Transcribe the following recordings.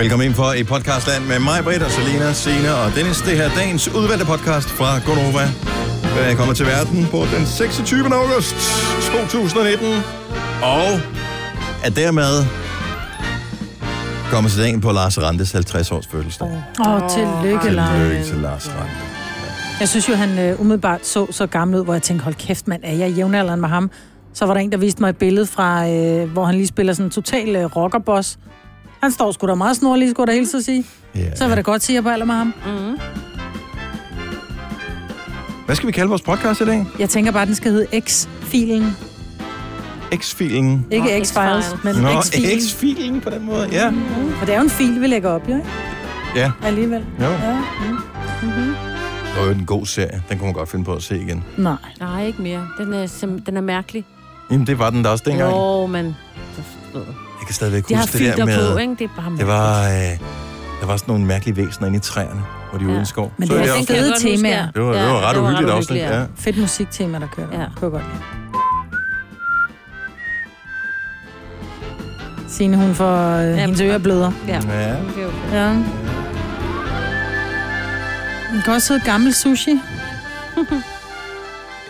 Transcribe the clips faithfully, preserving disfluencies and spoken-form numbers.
Velkommen ind for i podcastland med Mai-Britt og Selina, Sina og Dennis. Det her er dagens udvalgte podcast fra Gunnova. Jeg kommer til verden på den seksogtyvende august to tusind nitten. Og er dermed kommet til dagen på Lars Rantes halvtreds års fødselsdag. Åh, oh. oh, tillykke, Lars. Tillykke til Lars Rante. Jeg synes jo, han uh, umiddelbart så så gammel ud, hvor jeg tænkte, hold kæft mand, er jeg jævnaldrende med ham? Så var der en, der viste mig et billede fra, øh, hvor han lige spiller sådan en total øh, rockerboss. Han står sgu da meget snorlig, skulle der hilse at sige. Yeah. Så var det godt, siger jeg på alder med ham. Mm-hmm. Hvad skal vi kalde vores podcast i dag? Jeg tænker bare, den skal hedde X-Filen. X-Filen? Ikke oh, X-Files, men Nå, X-Filen. X-Filen på den måde, ja. Mm-hmm. Og det er jo en fil, vi lægger op, jo, ikke? Ja. Alligevel. Jo. Ja. Mm-hmm. Det var jo en god serie. Den kunne man godt finde på at se igen. Nej, nej ikke mere. Den er, sim- den er mærkelig. Jamen, det var den da også dengang. Jo, men... Jeg kan stadigvæk de huske det der med... På, ikke? Det, er bare det var øh, der var sådan nogle mærkelige væsener inde i træerne, hvor de ja. Uden skov. Men det var en fede temaer. Det var ret uhyggeligt afsnit. Ja. Fedt musiktema, der kører. Ja. Kører godt. Signe, hun får øh, ja, hendes ørebløder. Ja. Ja. Ja. Den kan også hedde gammel sushi.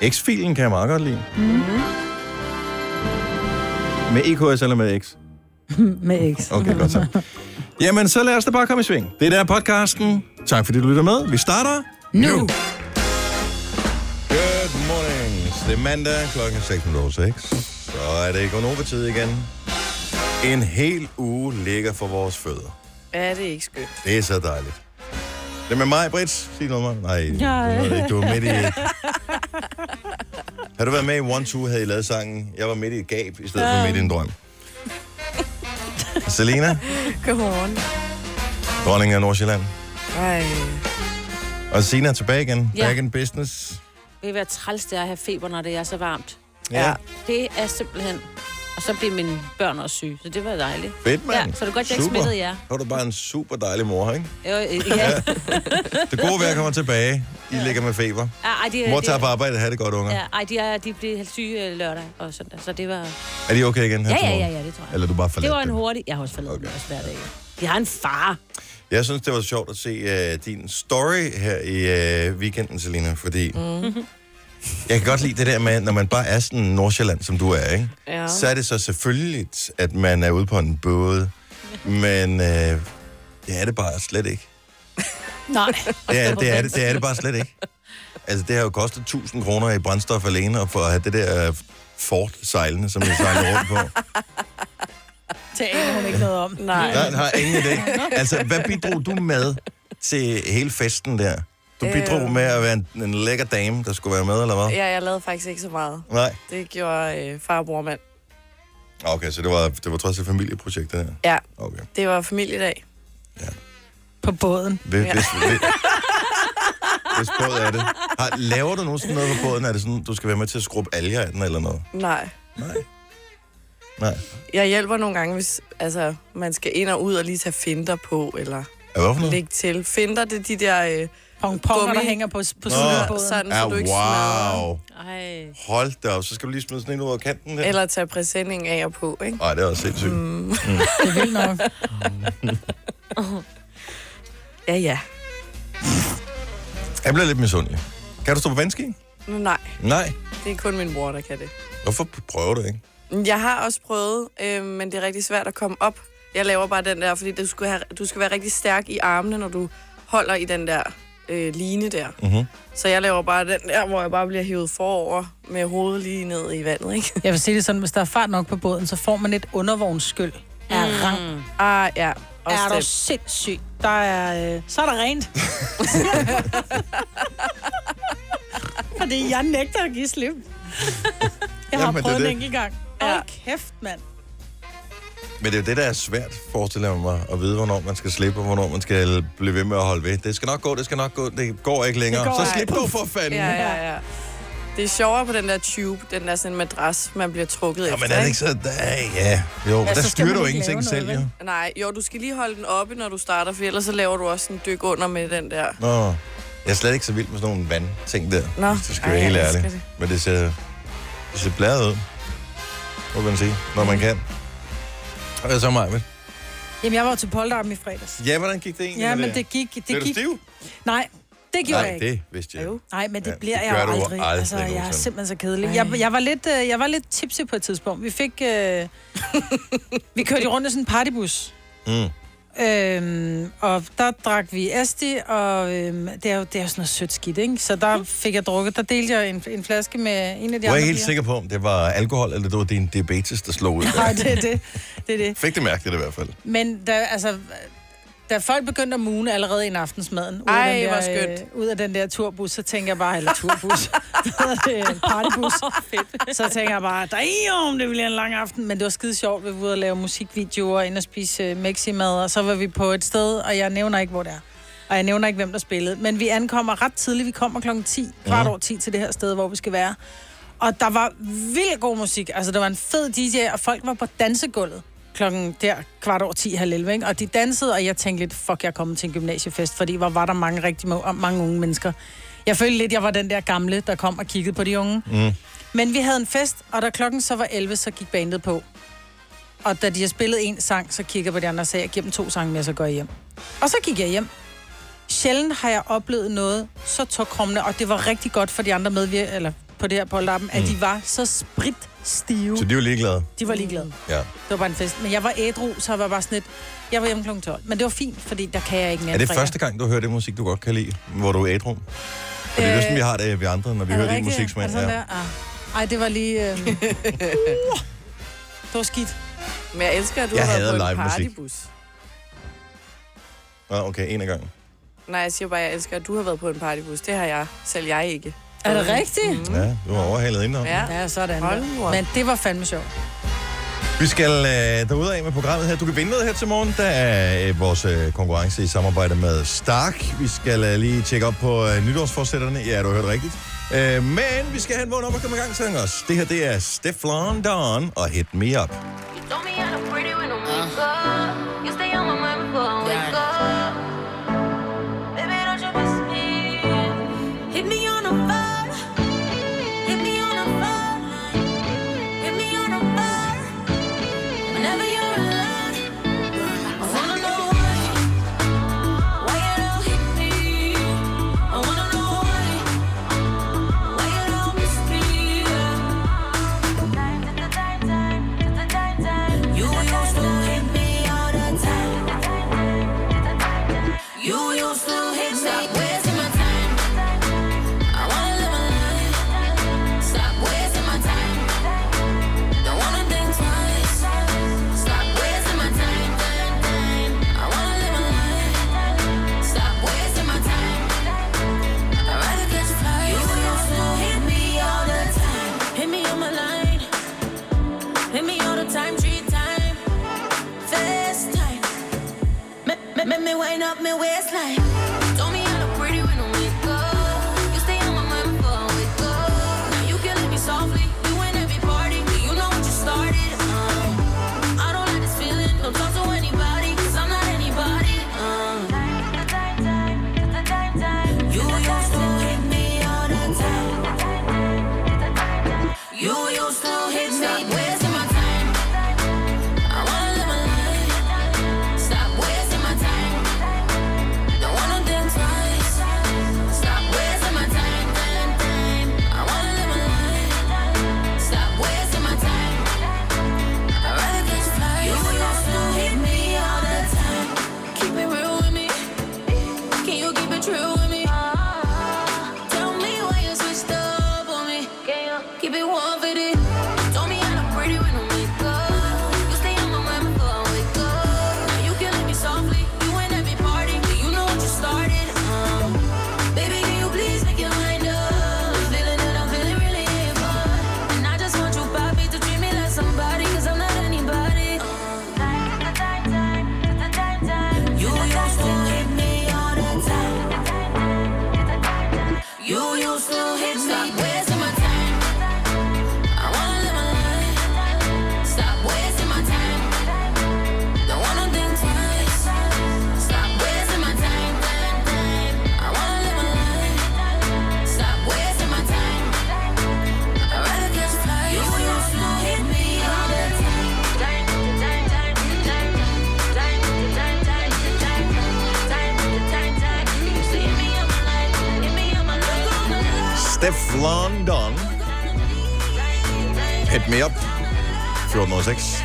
X-filen kan jeg meget godt lide. Mm-hmm. Med E K S eller med X? Med X. Okay, godt så. Jamen, så lad os da bare komme i sving. Det er der podcasten. Tak fordi du lytter med. Vi starter nu. nu. Good morning. Det er mandag klokken seks nul seks. Så er det Gunnova-tid igen. En hel uge ligger for vores fødder. Ja, det er ikke skønt. Det er så dejligt. Det er med mig, Britt. Sig noget om mig. Nej, ja, ja. Du var midt i... Har du været med i One Two, havde I lavet sangen. Jeg var midt i et gab, i stedet ja. For midt i en drøm. Selina? Godmorgen. Dronningen af Nordsjælland. Ej. Og Sina er tilbage igen. Ja. Back in business. Det vil være træls, det er at have feber, når det er så varmt. Ja. ja. Det er simpelthen... Og så blev mine børn også syge, så det var dejligt. Fedt, mand. Ja, så det er godt, jeg ikke smittede jer. Så var du bare en super dejlig mor, ikke? Jo, ja. ja. Det gode vejr kommer tilbage. I ja. Ligger med feber. Ej, de, mor tager de, på arbejde og har det godt, unger. Ja, ej, de, er, de blev helt syge lørdag og søndag, så det var... Er de okay igen? Her ja, ja, ja, ja, det tror jeg. Eller du bare forladt det var en hurtig... Jeg har også forladt okay. dem også hver dag. De har en far. Jeg synes, det var sjovt at se uh, din story her i uh, weekenden, Selina, fordi... Mm. Jeg kan godt lide det der med, når man bare er sådan Nordsjælland, som du er, ikke? Ja. Så er det så selvfølgelig, at man er ude på en båd. Men øh, det er det bare slet ikke. Nej. Det er det, er det, det, er det bare slet ikke. Altså, det har jo kostet tusind kroner i brændstof alene, og for at have det der fort sejlende, som jeg sejler rundt på. Det aner hun ikke noget om. Nej. Nej, har ingen idé. Altså, hvad bidrog du med til hele festen der? Du bidrog med at være en, en lækker dame, der skulle være med, eller hvad? Ja, jeg lavede faktisk ikke så meget. Nej. Det gjorde øh, far og bror og mand. Okay, så det var, det var trods alt familieprojektet her? Ja, okay. Det var familiedag. Ja. På båden. Hvis, ja. hvis, hvis, hvis båd er det. Har, laver du nu sådan noget på båden? Er det sådan, du skal være med til at skrubbe alger af den eller noget? Nej. Nej. Nej. Jeg hjælper nogle gange, hvis altså, man skal ind og ud og lige tage finter på, eller lægge til. Finter, det de der... Øh, pong-ponger, der hænger på, på sådan båden. Sådan, så du ikke smadrer. Wow. Ej. Hold da op, så skal du lige smide sådan en ud over kanten her. Eller tage præsending af og på, ikke? Ej, det er også sindssygt. Mm. Mm. Det er vildt nok. ja, ja. Jeg bliver lidt misundelig. Kan du stå på vandski? Nej. Nej? Det er kun min bror, der kan det. Hvorfor prøver du ikke? Jeg har også prøvet, øh, men det er rigtig svært at komme op. Jeg laver bare den der, fordi du skal, have, du skal være rigtig stærk i armene, når du holder i den der... Øh, line der. Mm-hmm. Så jeg laver bare den der, hvor jeg bare bliver hævet forover med hovedet lige ned i vandet, ikke? Jeg vil sige det sådan, hvis der er fart nok på båden, så får man et undervognsskyld af mm. rang. Ah, ja. Også er du sindssygt? Der er... Øh... Så er der rent. Fordi jeg nægter at give slip. Jeg har Jamen, prøvet det en enkelt gang. Hold ja. Kæft, mand. Men det er jo det, der er svært, forestiller jeg mig, at vide, hvornår man skal slippe, og hvornår man skal blive ved med at holde ved. Det skal nok gå, det skal nok gå, det går ikke længere. Går så slip du for fanden. Ja, ja, ja. Det er sjovere på den der tube, den der sådan madras, man bliver trukket efter. Ja, men er det ikke så... Da, ja, jo, ja, der styrer du ingenting selv, jo. Nej, jo, du skal lige holde den oppe, når du starter, for ellers så laver du også en dyk under med den der. Nå, jeg er slet ikke så vild med sådan nogle vandting der, Nå. Hvis det skal Ej, være helt ja, ærligt. Det. Men det ser, det ser blæret ud, må man sige, når man kan. Hvad så, Mai-Britt? Jamen, jeg var til Polterappen i fredags. Ja, hvordan gik det egentlig? Ja, men det, det gik... Det blev gik... du stiv? Nej, det gjorde Nej, jeg ikke. Nej, det vidste jeg. Jo. Nej, men det ja, bliver det jeg aldrig. aldrig. Altså, jeg er simpelthen så kedelig. Jeg, jeg, var lidt, jeg var lidt tipsy på et tidspunkt. Vi fik... Øh... vi kørte rundt i sådan en partybus. Mm. Øhm, og der drak vi Asti, og øhm, det, er jo, det er jo sådan noget sødt skidt, ikke? Så der fik jeg drukket, der delte jeg en, en flaske med en af de var andre. Var jeg helt bier. Sikker på, om det var alkohol, eller det var din diabetes, der slog ud? Nej, det er det. det, er det. Fik det mærke det i hvert fald. Men da, altså, da folk begyndte at mune allerede i aftensmaden, ud af, Ej, der, var skønt. Øh, ud af den der turbus, så tænker jeg bare, eller turbus, partybus, så tænker jeg bare, damn, det bliver en lang aften, men det var skide sjovt, vi var ude og lave musikvideoer, ind og spise meximad, og så var vi på et sted, og jeg nævner ikke, hvor det er, og jeg nævner ikke, hvem der spillede, men vi ankommer ret tidligt, vi kommer klokken ti, kvart over ti til det her sted, hvor vi skal være, og der var vildt god musik, altså der var en fed D J, og folk var på dansegulvet, klokken der, kvart over ti, halv elleve, ikke? Og de dansede, og jeg tænkte lidt, fuck, jeg er kommet til en gymnasiefest, fordi hvor var der mange rigtig mange unge mennesker. Jeg følte lidt, jeg var den der gamle, der kom og kiggede på de unge. Mm. Men vi havde en fest, og da klokken så var elleve, så gik bandet på. Og da de har spillet en sang, så kiggede jeg på de andre og sagde, jeg giver dem to sange med, så går jeg hjem. Og så gik jeg hjem. Sjældent har jeg oplevet noget så tåkrummende, og det var rigtig godt for de andre medvirkende, eller på det her Polterappen, at mm. de var så spritstive. Så de var ligeglade? De var ligeglade. Mm. Ja. Det var bare en fest. Men jeg var ædru, så jeg var bare sådan et... Jeg var hjemme klokken tolv. Men det var fint, fordi der kan jeg ikke mere. Er det fredag. Første gang, du hører det musik, du godt kan lide, hvor du er ædru? For øh, det er jo sådan, vi har det ved andre, når vi hører det musik, som er sådan der? Ej, det var lige... Øh... uh, det var skidt. Men jeg elsker, at du jeg har været på en partybus. Nå, ah, okay, en af gangen. Nej, jeg siger bare, jeg elsker, at du har været på en partybus. Det har jeg. Selv jeg ikke. Er det rigtigt? Mm. Ja, du var overhalet indenom. Ja, ja sådan. Men det var fandme sjovt. Vi skal øh, derude af med programmet her. Du kan vinde noget her til morgen. Der er øh, vores øh, konkurrence i samarbejde med Stark. Vi skal øh, lige tjekke op på øh, nytårsforsætterne. Ja, du har hørt rigtigt. Øh, men vi skal have en vågn op og komme i gang til os. Det her, det er Stefflon Don og Hit Me Up. Make me wind up my waistline. Told me I'm pretty when I wake up. You stay on my mind before I wake up. Now you can leave me softly. You in every party, you know what you started. Um, I don't like this feeling. Don't talk to anybody, 'cause I'm not anybody. Um, you used to hit me all the time. You used to hit me. I wanna live my life. Stop wasting my time. Don't wanna Stefflon Don. Hit Me Up. fjorten nul seks.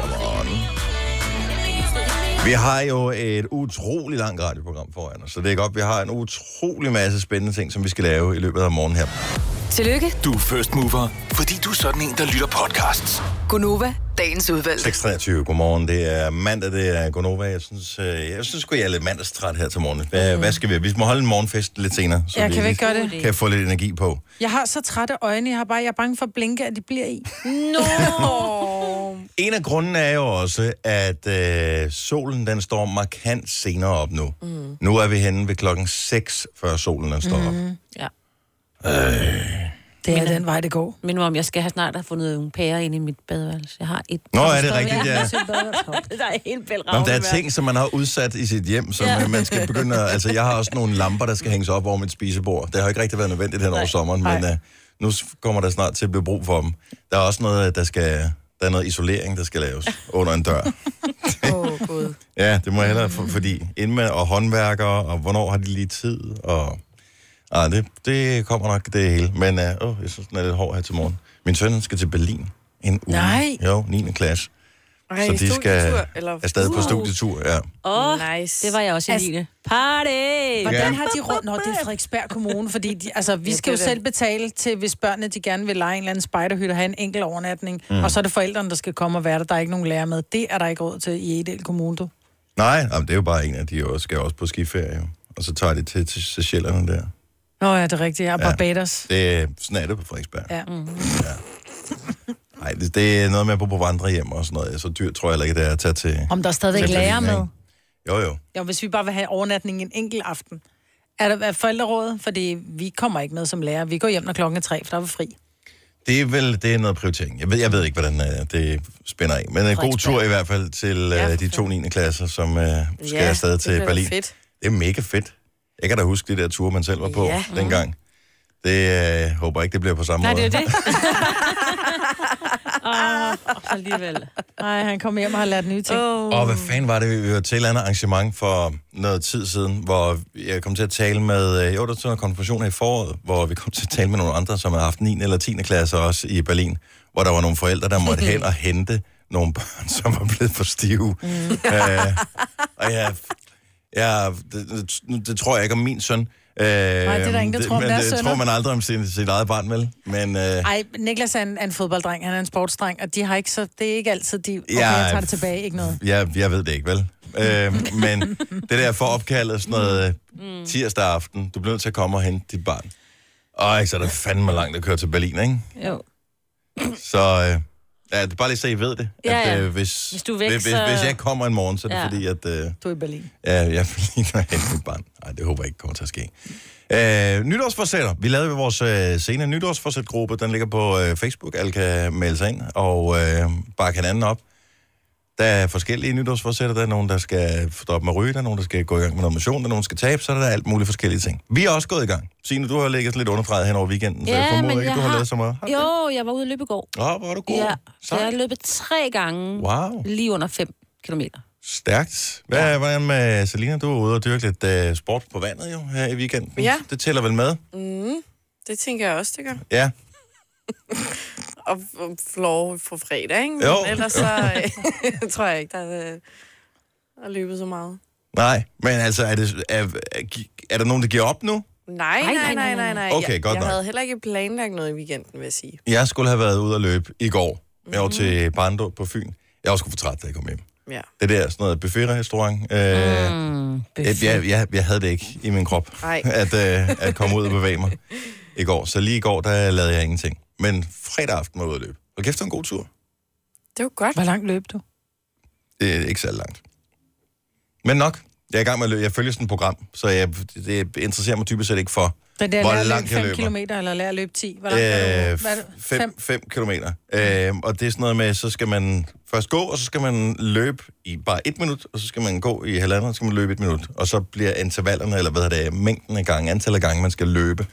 Come on. Vi har jo et utrolig langt radioprogram foran os, så det er godt, vi har en utrolig masse spændende ting, som vi skal lave i løbet af morgenen her. Tillykke. Du er first mover, fordi du er sådan en, der lytter podcasts. Gunnova, dagens udvalg. seks treogtyve, godmorgen. Det er mandag, det er Gunnova. Jeg synes, jeg synes sgu, jeg er lidt mandagstræt her til morgen. Hvad, mm. hvad skal vi? Vi må holde en morgenfest lidt senere, så ja, vi kan, vi ikke det? Kan få lidt energi på. Jeg har så trætte øjne, jeg, har bare, jeg er bange for at blinke, at de bliver i. No. En af grunden er jo også, at øh, solen den står markant senere op nu. Mm. Nu er vi henne ved klokken seks, før solen den står mm. op. Ja. Øh. Det er men, den vej, det går. Men om jeg skal have snart have fundet nogle pærer ind i mit badeværelse. Jeg har et... Nå, er det rigtigt, ja. Der er helt bælragende. Men der er ting, som man har udsat i sit hjem, som ja. man skal begynde at... Altså, jeg har også nogle lamper, der skal hænges op over mit spisebord. Det har ikke rigtig været nødvendigt hen over Nej. sommeren, men uh, nu kommer der snart til at blive brug for dem. Der er også noget, der skal... Der er noget isolering, der skal laves under en dør. Åh, oh, Gud. Ja, det må jeg hellere, for, fordi indmad og håndværkere, og hvornår har de lige tid, og... Ah, det, det kommer nok, det hele. Men uh, oh, jeg synes, den er lidt hård her til morgen. Min søn skal til Berlin en uge. Nej. Jo, niende klasse. Okay, så de skal eller... afsted på studietur, ja. Åh, oh, nice. Det var jeg også i altså... niende. Party! Hvordan har de rundt? Nå, det er Frederiksberg Kommune, fordi de, altså, vi ja, skal jo det. selv betale til, hvis børnene de gerne vil lege en eller anden spejderhytte og have en enkel overnatning. Mm. Og så er det forældrene, der skal komme og være der. Der er ikke nogen lærer med. Det er der ikke råd til i Edel Kommune, du. Nej, jamen, det er jo bare en af de også skal også på skiferie, jo. Og så tager de til, til Seychellerne der. Nå ja, det er rigtigt. Jeg er Barbados. Ja, det er på Frederiksberg. Ja. Mm. Ja. Ej, det, det er noget med at bo på vandrehjem og sådan noget. Så dyrt tror jeg ikke, det er at tage til... Om der er stadigvæk lærer med? Ikke? Jo, jo. Jo, hvis vi bare vil have overnatning en enkelt aften. Er der er forældrerådet? Fordi vi kommer ikke med som lærer. Vi går hjem, når klokken er tre, for der er vi fri. Det er vel det er noget prioritering. Jeg ved, jeg ved ikke, hvordan det spænder af. Men en god tur i hvert fald til ja, de to niende klasser, som uh, skal ja, afsted til Berlin. Det fedt. Det er mega fedt. Jeg kan da huske de der ture, man selv var på ja. dengang. Det øh, håber jeg ikke, det bliver på samme Nej, måde. Nej, det er det. Åh, oh, alligevel. Nej, han kom hjem og har lært nye ting. Åh, oh. oh, hvad fanden var det? Vi var til et andet arrangement for noget tid siden, hvor jeg kom til at tale med... Jo, der var sådan en konfirmation her i foråret, hvor vi kom til at tale med nogle andre, som havde haft niende eller tiende klasser også i Berlin, hvor der var nogle forældre, der måtte hen og hente nogle børn, som var blevet for stive. Mm. Øh, og jeg... Ja, det, det, det tror jeg ikke om min søn. Øh, Nej, det er der ingen, der tror, det, men, det tror man aldrig om sin, sit eget barn, vel? Men, øh... Ej, Niklas er en, en fodbolddreng, han er en sportsdreng, og de har ikke så, det er ikke altid, de okay, ja, jeg tager det tilbage, ikke noget. Ja, jeg ved det ikke, vel? øh, men det der for opkaldet sådan noget mm. tirsdag aften, du bliver nødt til at komme og hente dit barn. Ej, så er det fandme langt at køre til Berlin, ikke? Jo. Så... Øh... Ja, det er bare lige så I ved det. Ja, at, ja. Øh, hvis, hvis, du væk, hvis, så... hvis jeg kommer en morgen, så er det ja. fordi, at... Øh, du er i Berlin. Ja, jeg er i Berlin og henter mit barn. Nej, det håber jeg ikke kommer til at ske. Øh, nytårsforsætter. Vi lavede vores øh, senere nytårsforsætgruppe. Den ligger på øh, Facebook. Alle kan melde sig ind og øh, bakke hinanden op. Der er forskellige nytårsforsætter. Der er nogen, der skal stoppe med ryge. Der er nogen, der skal gå i gang med noget motion. Der er nogen, der skal tabe. Så er der alt muligt forskellige ting. Vi er også gået i gang. Signe, du har ligget lidt underfrejet hen over weekenden. Så ja, jeg formoder ikke, du har, har lavet så meget. Har jo, jeg var ude at løbe i går. Åh, hvor var du god. Ja, så jeg har løbet tre gange. Wow. Lige under fem kilometer. Stærkt. Hvad er hvordan med Selina? Du er ude og dyrke lidt uh, sport på vandet jo her i weekenden. Ja. Det tæller vel med? Mm, det tænker jeg også, det gør. Ja. Og flår for fredag, ikke? Jo. Men ellers så tror jeg ikke, der er, er løbet så meget. Nej, men altså, er, det, er, er der nogen, der giver op nu? Nej, nej, nej, nej, nej. Okay, jeg, godt jeg nok. Havde heller ikke planlagt noget i weekenden, vil jeg sige. Jeg skulle have været ude at løbe i går. Jeg var mm-hmm. til Barndå på Fyn. Jeg var sgu for træt, da jeg kom hjem. Ja. Det der, sådan noget buffetrestaurant. Øh, mm, buffet. jeg, jeg, jeg havde det ikke i min krop, at, øh, at komme ud og bevæge mig i går. Så lige i går, der lavede jeg ingenting. Men fredag aften var ude at løbe. Og kæft, det var en god tur. Det var godt. Hvor langt løb du? Det er ikke så langt. Men nok. Jeg er i gang med at løbe. Jeg følger sådan et program, så jeg det interesserer mig typisk set ikke for, hvor langt jeg løber. fem kilometer, eller lærer at løbe ti? Hvor langt øh, er du? fem kilometer. Øh, og det er sådan noget med, så skal man først gå, og så skal man løbe i bare et minut, og så skal man gå i halvandet, og så skal man løbe et minut. Og så bliver intervallerne, eller hvad hedder det, mængden af gange, antallet af gange, man skal løbe,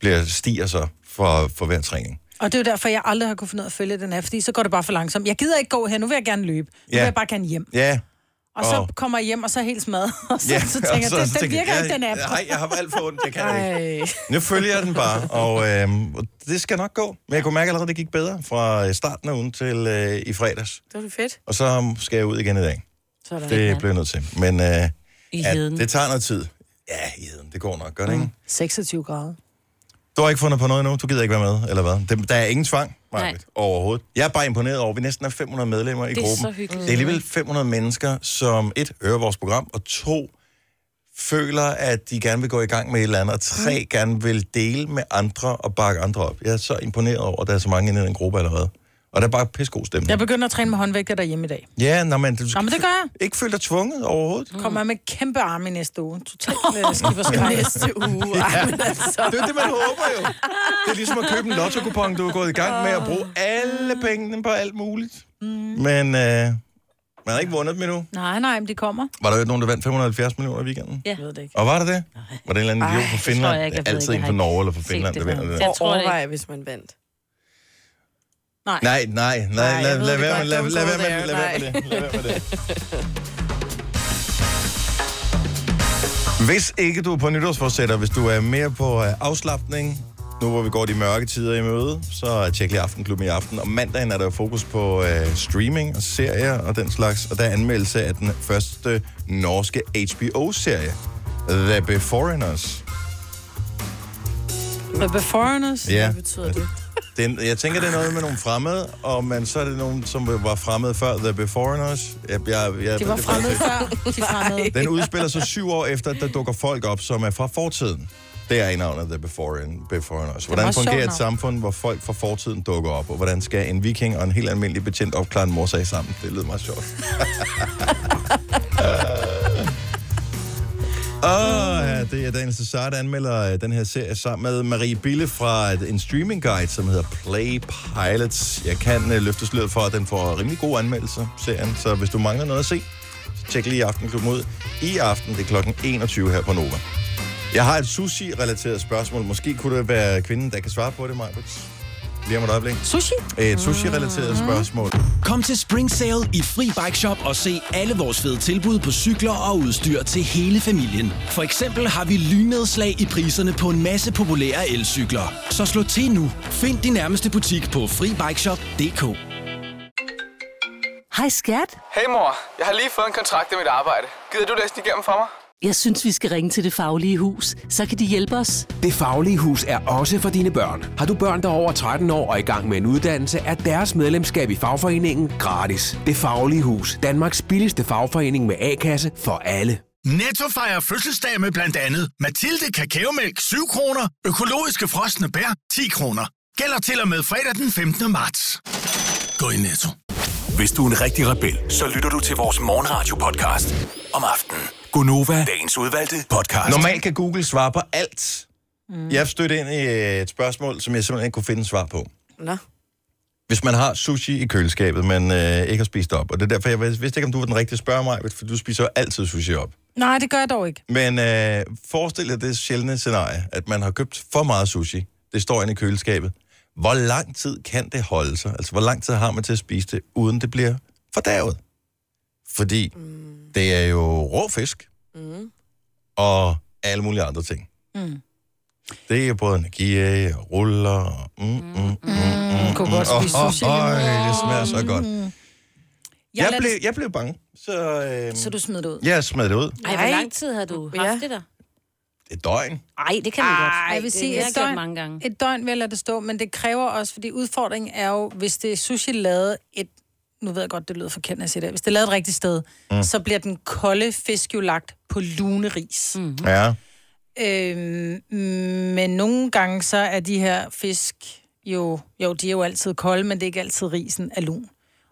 bliver stiger så for, for hver træning. Og det er jo derfor, jeg aldrig har kunnet finde ud af at følge den her, fordi så går det bare for langsomt. Jeg gider ikke gå her, nu vil jeg gerne løbe. Nu ja. vil jeg bare gerne hjem. Ja. Og så oh. kommer jeg hjem, og så er helt smadret. Og så, ja, så tænker og så, jeg, så, den, den virker jeg, ikke, den app. Nej, jeg har alt for ondt, jeg kan Ej. ikke. Nu følger jeg den bare, og øh, det skal nok gå. Men jeg kunne mærke allerede, det gik bedre fra starten af ugen til øh, i fredags. Det var det fedt. Og så skal jeg ud igen i dag. Sådan, det ja. bliver nødt til. Men øh, ja, det tager noget tid. Ja, i heden. Det går nok godt, mm. ikke? seksogtyve grader. Du har ikke fundet på noget endnu? Du gider ikke være med, eller hvad? Der er ingen tvang, Mai-Britt, overhovedet. Jeg er bare imponeret over, vi næsten er fem hundrede medlemmer i gruppen. Det er så hyggeligt. Det er alligevel fem hundrede mennesker, som et, hører vores program, og to, føler, at de gerne vil gå i gang med et eller andet, og tre, mm. gerne vil dele med andre og bakke andre op. Jeg er så imponeret over, at der er så mange inde i den gruppe allerede. Og der er bare pissegod stemning. Jeg begynder at træne med håndvægter derhjemme i dag. Ja, nå, men, du nå, men det gør jeg. Ikke føler dig tvunget overhovedet. Mm. Kommer jeg med kæmpe arme i næste uge. Totalt uh, skibberskræk. Næste uge. Ja. Arme, altså. Det er det, man håber jo. Det er ligesom at købe en lotto-kupon, du er gået i gang med at bruge alle pengene på alt muligt. Mm. Men øh, man har ikke vundet dem endnu. Nej, nej, men de kommer. Var der jo nogen, der vandt fem hundrede og halvfjerds millioner i weekenden? Ja. Jeg ved det ikke. Og var det det? Nej. Var det en eller anden idiot fra Finland? Jeg jeg det er altid en fra Norge eller fra Finland, der vinder det. Jeg overvejer, hvis man vandt. Nej, nej, nej, nej, lad, lad være med, lad, lad, lad, lad, lad, lad være med det, lad være med det. Hvis ikke du er på nytårsforsætter, hvis du er mere på afslapning, nu hvor vi går de mørke tider i møde, så tjek lige Aftenklubben i aften. Om mandagen er der fokus på uh, streaming og serier og den slags, og der er anmeldelse af den første norske H B O-serie, The Beforeigners. The Beforeigners? Ja. Hvad betyder det? Den, jeg tænker, det er noget med nogle fremmede, og men så er det nogen, som var fremmede før The Beforeigners. Jeg, jeg, jeg, de var det fremmede før, de fremmede. Den udspiller sig syv år efter, at der dukker folk op, som er fra fortiden. Det er en navn af The Beforeigners. Hvordan fungerer et samfund, hvor folk fra fortiden dukker op, og hvordan skal en viking og en helt almindelig betjent opklare en morsag sammen? Det lyder meget sjovt. Åh, oh, ja, det er Daniel Cesar, der anmelder den her serie sammen med Marie Bille fra en streaming guide, som hedder Play Pilots. Jeg kan uh, løfte sløret for, at den får rimelig gode anmeldelser, serien. Så hvis du mangler noget at se, så tjek lige Aftenklubben ud. I aften, det er klokken enogtyve her på Nova. Jeg har et sushi-relateret spørgsmål. Måske kunne det være kvinden, der kan svare på det, Mai-Britt. Lige om et øjeblik. Sushi? Et sushi-relateret mm-hmm. spørgsmål. Kom til Spring Sale i Fri Bike Shop og se alle vores fede tilbud på cykler og udstyr til hele familien. For eksempel har vi lynnedslag i priserne på en masse populære elcykler. Så slå til nu. Find din nærmeste butik på fribikeshop punktum d k. Hej skat. Hej mor. Jeg har lige fået en kontrakt med mit arbejde. Gider du læse den igennem for mig? Jeg synes, vi skal ringe til Det Faglige Hus. Så kan de hjælpe os. Det Faglige Hus er også for dine børn. Har du børn, der er over tretten år og i gang med en uddannelse, er deres medlemskab i fagforeningen gratis. Det Faglige Hus. Danmarks billigste fagforening med A-kasse for alle. Netto fejrer fødselsdag med blandt andet Mathilde Kakaomælk syv kroner, økologiske frosne bær ti kroner. Gælder til og med fredag den femtende marts. Gå i Netto. Hvis du er en rigtig rebel, så lytter du til vores morgenradio-podcast om aftenen. Gunnova, dagens udvalgte podcast. Normalt kan Google svare på alt. Mm. Jeg stødte ind i et spørgsmål, som jeg simpelthen ikke kunne finde svar på. Nå. Hvis man har sushi i køleskabet, men øh, ikke har spist op. Og det er derfor, jeg vidste ikke, om du var den rigtige spørger mig, for du spiser jo altid sushi op. Nej, det gør jeg dog ikke. Men øh, forestil dig det sjældne scenarie, at man har købt for meget sushi. Det står inde i køleskabet. Hvor lang tid kan det holde sig? Altså, hvor lang tid har man til at spise det, uden det bliver fordærvet? Fordi mm. det er jo rå fisk mm. og alle mulige andre ting. Mm. Det er både energi og ruller og... Mm, mm, mm, mm, mm, mm. Kunne godt spise sushi. Øj, oh, oh, oh, det smager så godt. Mm. Jeg, jeg, blev, jeg blev bange, så... Øh, så du smed det ud? Ja, jeg smed det ud. Ej, hvor lang tid har du haft ja. det der? Et døgn? Nej, det kan man godt. Ej, jeg vil sige, et døgn, mange gange. Et døgn vil jeg lade det stå, men det kræver også, fordi udfordringen er jo, hvis det er sushi lavet et... Nu ved jeg godt, det lyder forkendt, når jeg siger det. Hvis det er lavet et rigtigt sted, mm. så bliver den kolde fisk jo lagt på luneris. Mm-hmm. Ja. Øhm, men nogle gange så er de her fisk jo... Jo, de er jo altid kolde, men det er ikke altid risen af lun.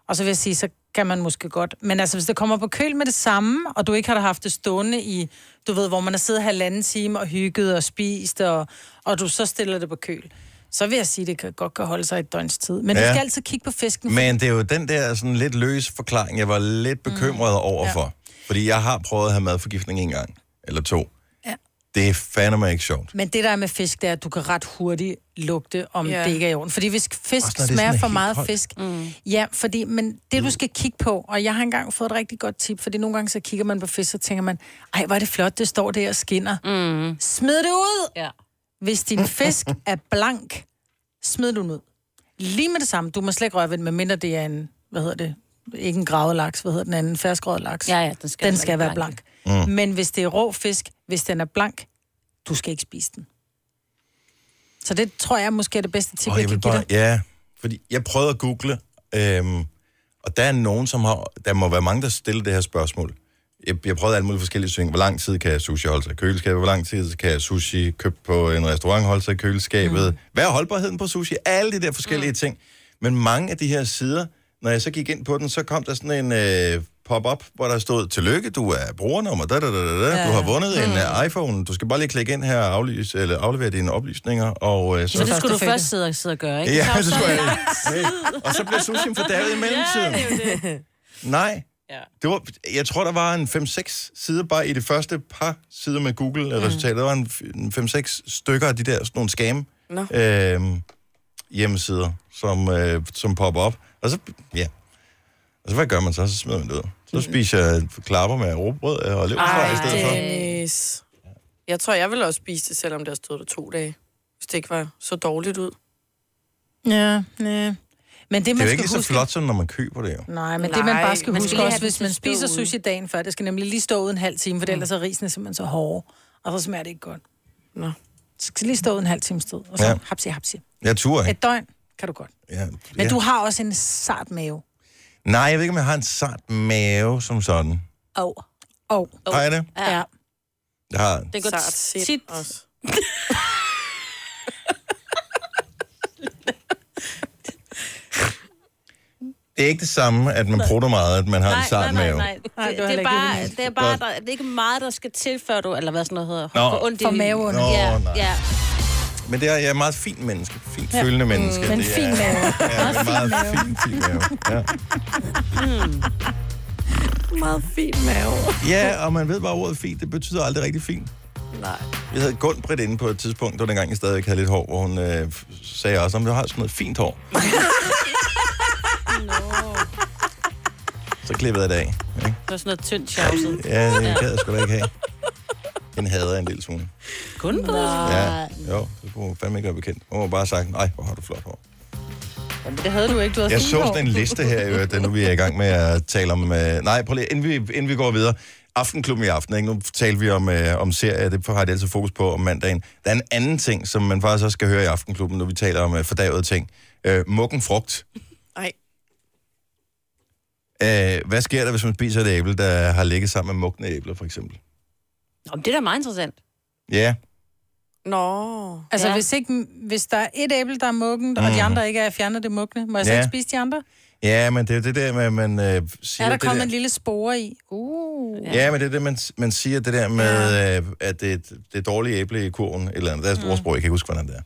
Og så vil jeg sige, så kan man måske godt. Men altså, hvis det kommer på køl med det samme, og du ikke har haft det stående i... Du ved, hvor man har siddet halvanden time og hygget og spist, og, og du så stiller det på køl... Så vil jeg sige, at det kan godt kan holde sig et døgns tid. Men ja. du skal altid kigge på fisken. Men det er jo den der sådan lidt løse forklaring, jeg var lidt bekymret mm. overfor. Ja. Fordi jeg har prøvet at have madforgiftning en gang, eller to. Ja. Det er fandme ikke sjovt. Men det der med fisk, det er, at du kan ret hurtigt lugte, om yeah. det ikke er i orden. Fordi hvis fisk også, smager for meget hold. Fisk... Mm. Ja, fordi, men det du skal kigge på, og jeg har engang fået et rigtig godt tip, fordi nogle gange så kigger man på fisk, så tænker man, ej, hvor er det flot, det står der og skinner. Mm. Smid det ud! Ja. Hvis din fisk er blank, smid du den ud. Lige med det samme. Du må slet ikke røre ved den, medmindre det er en, hvad hedder det, ikke en gravet laks, hvad hedder den anden, en ferskgrød laks. Ja, ja, den skal, den skal være blank. blank. Mm. Men hvis det er rå fisk, hvis den er blank, du skal ikke spise den. Så det tror jeg måske er det bedste tip, oh, jeg, jeg kan bare, give dig. Ja, fordi jeg prøvede at google, øhm, og der er nogen, som har... Der må være mange, der stiller det her spørgsmål. Jeg, jeg prøvede alle mulige forskellige ting. Hvor lang tid kan sushi holde sig i køleskabet? Hvor lang tid kan sushi købt på en restaurant holde sig i køleskabet? Mm. Hvad er holdbarheden på sushi? Alle de der forskellige mm. ting. Men mange af de her sider, når jeg så gik ind på den, så kom der sådan en øh, pop-up, hvor der stod, tillykke, du er brugernummer, da, da, da, da. Ja. Du har vundet mm. en uh, iPhone, du skal bare lige klikke ind her og aflyse, eller aflevere dine oplysninger. Og, øh, så, så det skulle du først sidde og, sidde og gøre, ikke? Ja, det skulle jeg. Hey. Og så blev sushien fordærvet i mellemtiden. Ja, det er det. Nej. Ja. Det var, jeg tror, der var en fem seks sider bare i det første par sider med Google-resultatet. Mm. Der var en fem seks stykker af de der, sådan nogle scam no. øh, hjemmesider, som, øh, som popper op. Og så, ja. Og så hvad gør man så? Så smider man det ud. Så spiser jeg klapper med rugbrød og leverpostej i stedet for. Dennis. Jeg tror, jeg ville også spise det, selvom der stod der to dage. Hvis det ikke var så dårligt ud. Ja, nej. Men det, det er man jo ikke huske... så flot, som når man køber det jo. Nej, men Nej, det man bare skal man huske skal også, hvis man spiser sushi dagen før, det skal nemlig lige stå ud en halv time, for mm. ellers er risene simpelthen så hårde, og så smager det ikke godt. Nå. Så skal lige stå ud en halv time sted, og så ja. hapsi, hapsi. Jeg turer ikke. Et døgn kan du godt. Ja, men ja. du har også en sart mave. Nej, jeg ved ikke, om jeg har en sart mave som sådan. Åh. Åh. Har jeg det? Ja. Jeg har en sart sit også. Det er ikke det samme, at man prutter meget, at man har nej, en sart mave. Nej, nej, nej. Det, det, det er bare, det er bare der, det er ikke meget, der skal til, før du, eller hvad sådan noget hedder, Nå. for ondt i maven. Nå, ja, nej. Ja. Men det er, jeg er et meget fint menneske. Fint ja. følende menneske. Mm, men det er, fin mave. Ja, det er meget fint fin mave. Ja. Mm. Meget fin mave. Ja, og man ved bare, ordet fint, det betyder aldrig rigtig fint. Nej. Jeg havde Gunnova inde på et tidspunkt, da dengang jeg stadig havde lidt hår, hvor hun øh, sagde også, at jeg har sådan noget fint hår. No. Så klippede jeg det af. Ikke? Det var sådan noget tyndt sjovset. Ja, det kan jeg sgu da ikke have. Den hader en lille Sune. Kun på Ja, jo. Det kunne fandme ikke være bekendt. Hun var bare sagt, nej, hvor har du flot hår. Jamen, det havde du ikke. Du havde jeg så sådan en liste her, da nu vi er i gang med at tale om... Øh, nej, prøv lige, inden vi, inden vi går videre. Aftenklubben i aften, ikke? Nu taler vi om, øh, om serier, det har jeg altid fokus på om mandagen. Der er en anden ting, som man faktisk også skal høre i Aftenklubben, når vi taler om øh, fordavede ting. Øh, mukken frugt. Nej. Æh, hvad sker der, hvis man spiser et æble, der har ligget sammen med mugne æbler, for eksempel? Nå, det er da meget interessant. Ja. Nå. Altså, ja. hvis, ikke, hvis der er et æble, der er mugent, mm. og de andre ikke er fjernet det mugne, må jeg så ja. ikke spise de andre? Ja, men det er det der, man, man øh, siger... Er der kommet der... en lille spore i? Uh. Ja. ja, men det er det, man, man siger, det der med, ja. øh, at det, det er dårlige æble i kurven, et eller andet. Der er et mm. ordsprog, jeg kan ikke huske, hvordan det er.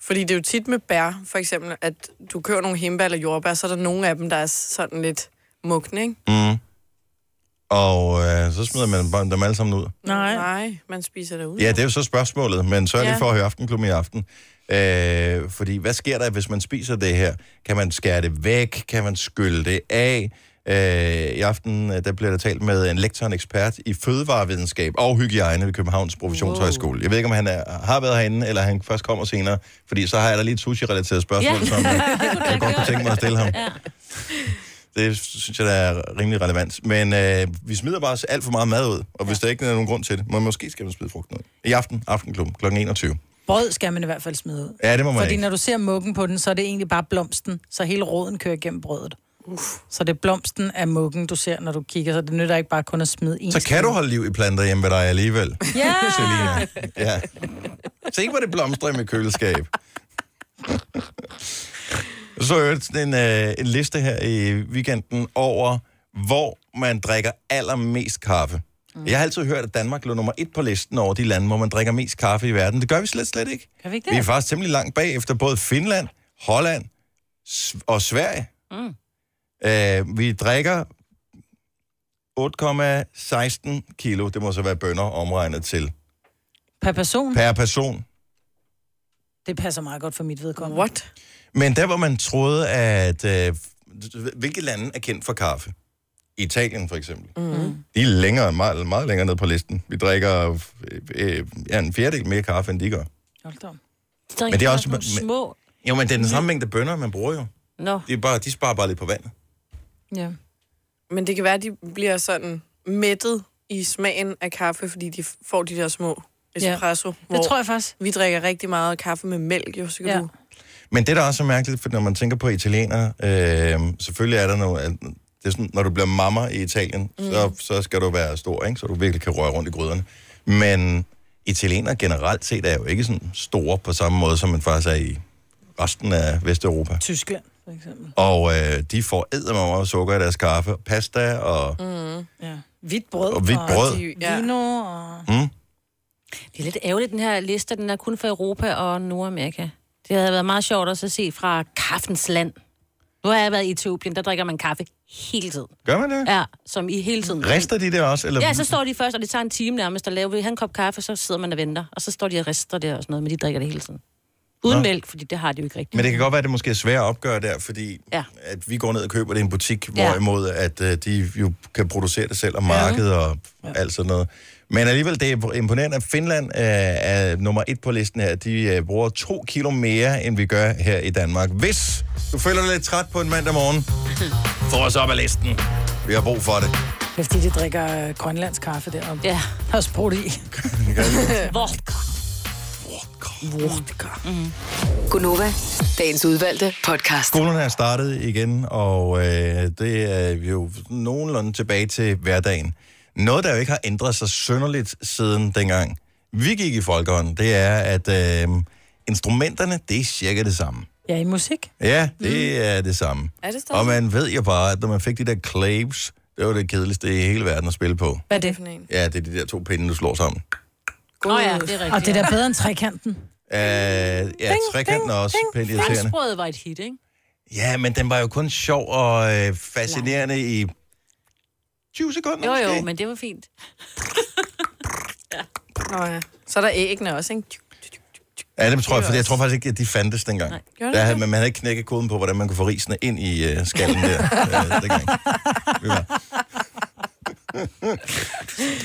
Fordi det er jo tit med bær, for eksempel, at du kører nogle hindbær eller jordbær, så er der nogle af dem, der er sådan lidt mugne, ikke? Mm. Og øh, så smider man dem, dem alle sammen ud. Nej. Nej, man spiser det ud. Ja, det er jo så spørgsmålet, men sørg lige ja. for at høre Aftenklubben i aften. Øh, fordi hvad sker der, hvis man spiser det her? Kan man skære det væk? Kan man skylle det af? Øh, I aften der bliver der talt med en lektor, en ekspert i fødevarevidenskab og hygiejne ved Københavns Professionshøjskole. Jeg ved ikke, om han er, har været herinde, eller han først kommer senere, fordi så har jeg da lige et sushi-relateret spørgsmål, yeah. som jeg godt kunne tænke mig at stille ham. Ja. Det synes jeg, der er rimelig relevant. Men øh, vi smider bare alt for meget mad ud, og hvis ja. der ikke er nogen grund til det, må måske skal man smide frugten ud. I aften, Aftenklubben, klokken enogtyve. Brød skal man i hvert fald smide ud. Ja, det må man Fordi ikke. Når du ser muggen på den, så er det egentlig bare blomsten, så hele roden kører gennem brødet. Uf. Så det er blomsten af muggen, du ser, når du kigger, så det nytter ikke bare kun at smide en. Så kan du holde liv i planter hjemme ved dig alligevel. Ja! Selina. Ja. Så ikke var det blomster i mit køleskab. Så er en, øh, en liste her i weekenden over, hvor man drikker allermest kaffe. Mm. Jeg har altid hørt, at Danmark lå nummer et på listen over de lande, hvor man drikker mest kaffe i verden. Det gør vi slet, slet ikke. Gør vi ikke det? Vi er faktisk temmelig langt bag efter både Finland, Holland og Sverige. Mm. Uh, vi drikker otte komma seksten kilo, det må så være bønner omregnet til. Per person? Per person. Det passer meget godt for mit vedkommende. What? Men der, hvor man troede, at... Øh, hvilke lande er kendt for kaffe? Italien, for eksempel. Mm. De er længere, meget, meget længere ned på listen. Vi drikker øh, ja, en fjerdedel mere kaffe, end de gør. Hold da. De men det er også men, små... Jo, men det er den samme mængde bønner, man bruger jo. No. De, er bare, de sparer bare lidt på vandet. Ja. Men det kan være, at de bliver sådan mættet i smagen af kaffe, fordi de får de der små espresso. Ja. Det tror jeg faktisk. Vi drikker rigtig meget kaffe med mælk, jo, så kan ja. du... Men det, der er også mærkeligt, for når man tænker på italienere, øh, selvfølgelig er der noget... Det er sådan, når du bliver mamma i Italien, mm. så, så skal du være stor, ikke? Så du virkelig kan røre rundt i gryderne. Men italienere generelt set er jo ikke sådan store på samme måde, som man faktisk er i resten af Vesteuropa. Tyskland, for eksempel. Og øh, de får eddermame og sukker i deres kaffe, pasta og... Mm. Ja. Hvidt brød. Og hvidt brød. Og de, ja. Vino og... Mm. Det er lidt ærgerligt, den her liste, den er kun for Europa og Nordamerika. Det havde været meget sjovt også at se fra kaffens land. Nu har jeg været i Etiopien, der drikker man kaffe hele tiden. Gør man det? Ja, som i hele tiden. Rister de det også? Eller? Ja, så står de først, og det tager en time nærmest, og laver han en kop kaffe, så sidder man og venter. Og så står de og rister der og sådan noget, men de drikker det hele tiden. Uden Nå. mælk, fordi det har de jo ikke rigtigt. Men det kan godt være, at det måske er svært at opgøre der, fordi ja. at vi går ned og køber det i en butik, ja. hvorimod at uh, de jo kan producere det selv, og markedet ja. og ja. alt sådan noget. Men alligevel, det er imponerende, at Finland øh, er nummer et på listen her. De øh, bruger to kilo mere, end vi gør her i Danmark. Hvis du føler dig lidt træt på en mandag morgen, få os op af listen. Vi har brug for det. Det er, fordi de drikker øh, grønlandsk kaffe deroppe. Ja, der er sprudt i. Vodka. Vodka. Gunnova, dagens udvalgte podcast. Skolerne er startet igen, og øh, det er jo nogenlunde tilbage til hverdagen. Noget, der jo ikke har ændret sig synderligt siden dengang vi gik i folkehånden, det er, at øh, instrumenterne, det er cirka det samme. Ja, i musik. Ja, det mm. er det samme. Er det og man ved jo bare, at når man fik de der claves, det var det kedeligste i hele verden at spille på. Hvad er det for en? Ja, det er de der to pinde, du slår sammen. Åh oh, ja, det er rigtigt. Og det der bedre end trekanten. Æh, ja, trekanten er også pænt irriterende. Franskbrødet var et hit, ikke? Ja, men den var jo kun sjov og øh, fascinerende ja. i... tyve sekunder. Jo, jo, måske. Men det var fint. ja. Nå ja. Så er der æggene også, ikke? Ja, det tror jeg, for jeg tror faktisk ikke, at de fandtes dengang. Nej, der det havde, man, man havde ikke knækket koden på, hvordan man kunne få risene ind i uh, skallen der uh, dengang.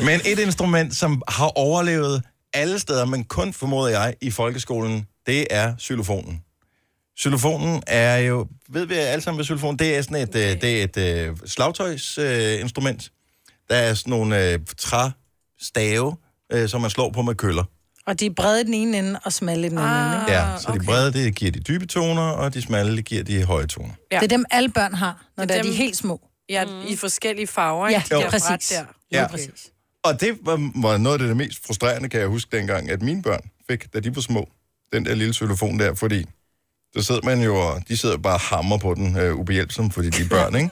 Men et instrument, som har overlevet alle steder, men kun formoder jeg i folkeskolen, det er xylofonen. Xylofonen er jo, ved vi alle sammen, hvad xylofonen, det er sådan et, okay. det er et uh, slagtøjsinstrument. Uh, der er sådan nogle uh, træstave, uh, som man slår på med køller. Og de er brede den ene ende og smalle den anden ah, ende. Ja, så okay. de brede, det giver de dybe toner, og de smalle, det giver de høje toner. Ja. Det er dem, alle børn har, når det er, der dem, er de helt små. Ja, mm. i forskellige farver. Ja, de jo, præcis. Der. Ja. Okay. Og det var noget af det, det mest frustrerende, kan jeg huske dengang, at mine børn fik, da de var små, den der lille xylofon der, fordi... Så sidder man jo, og de sidder bare og hammer på den, øh, ubehjælpsomt, fordi de er børn, ikke?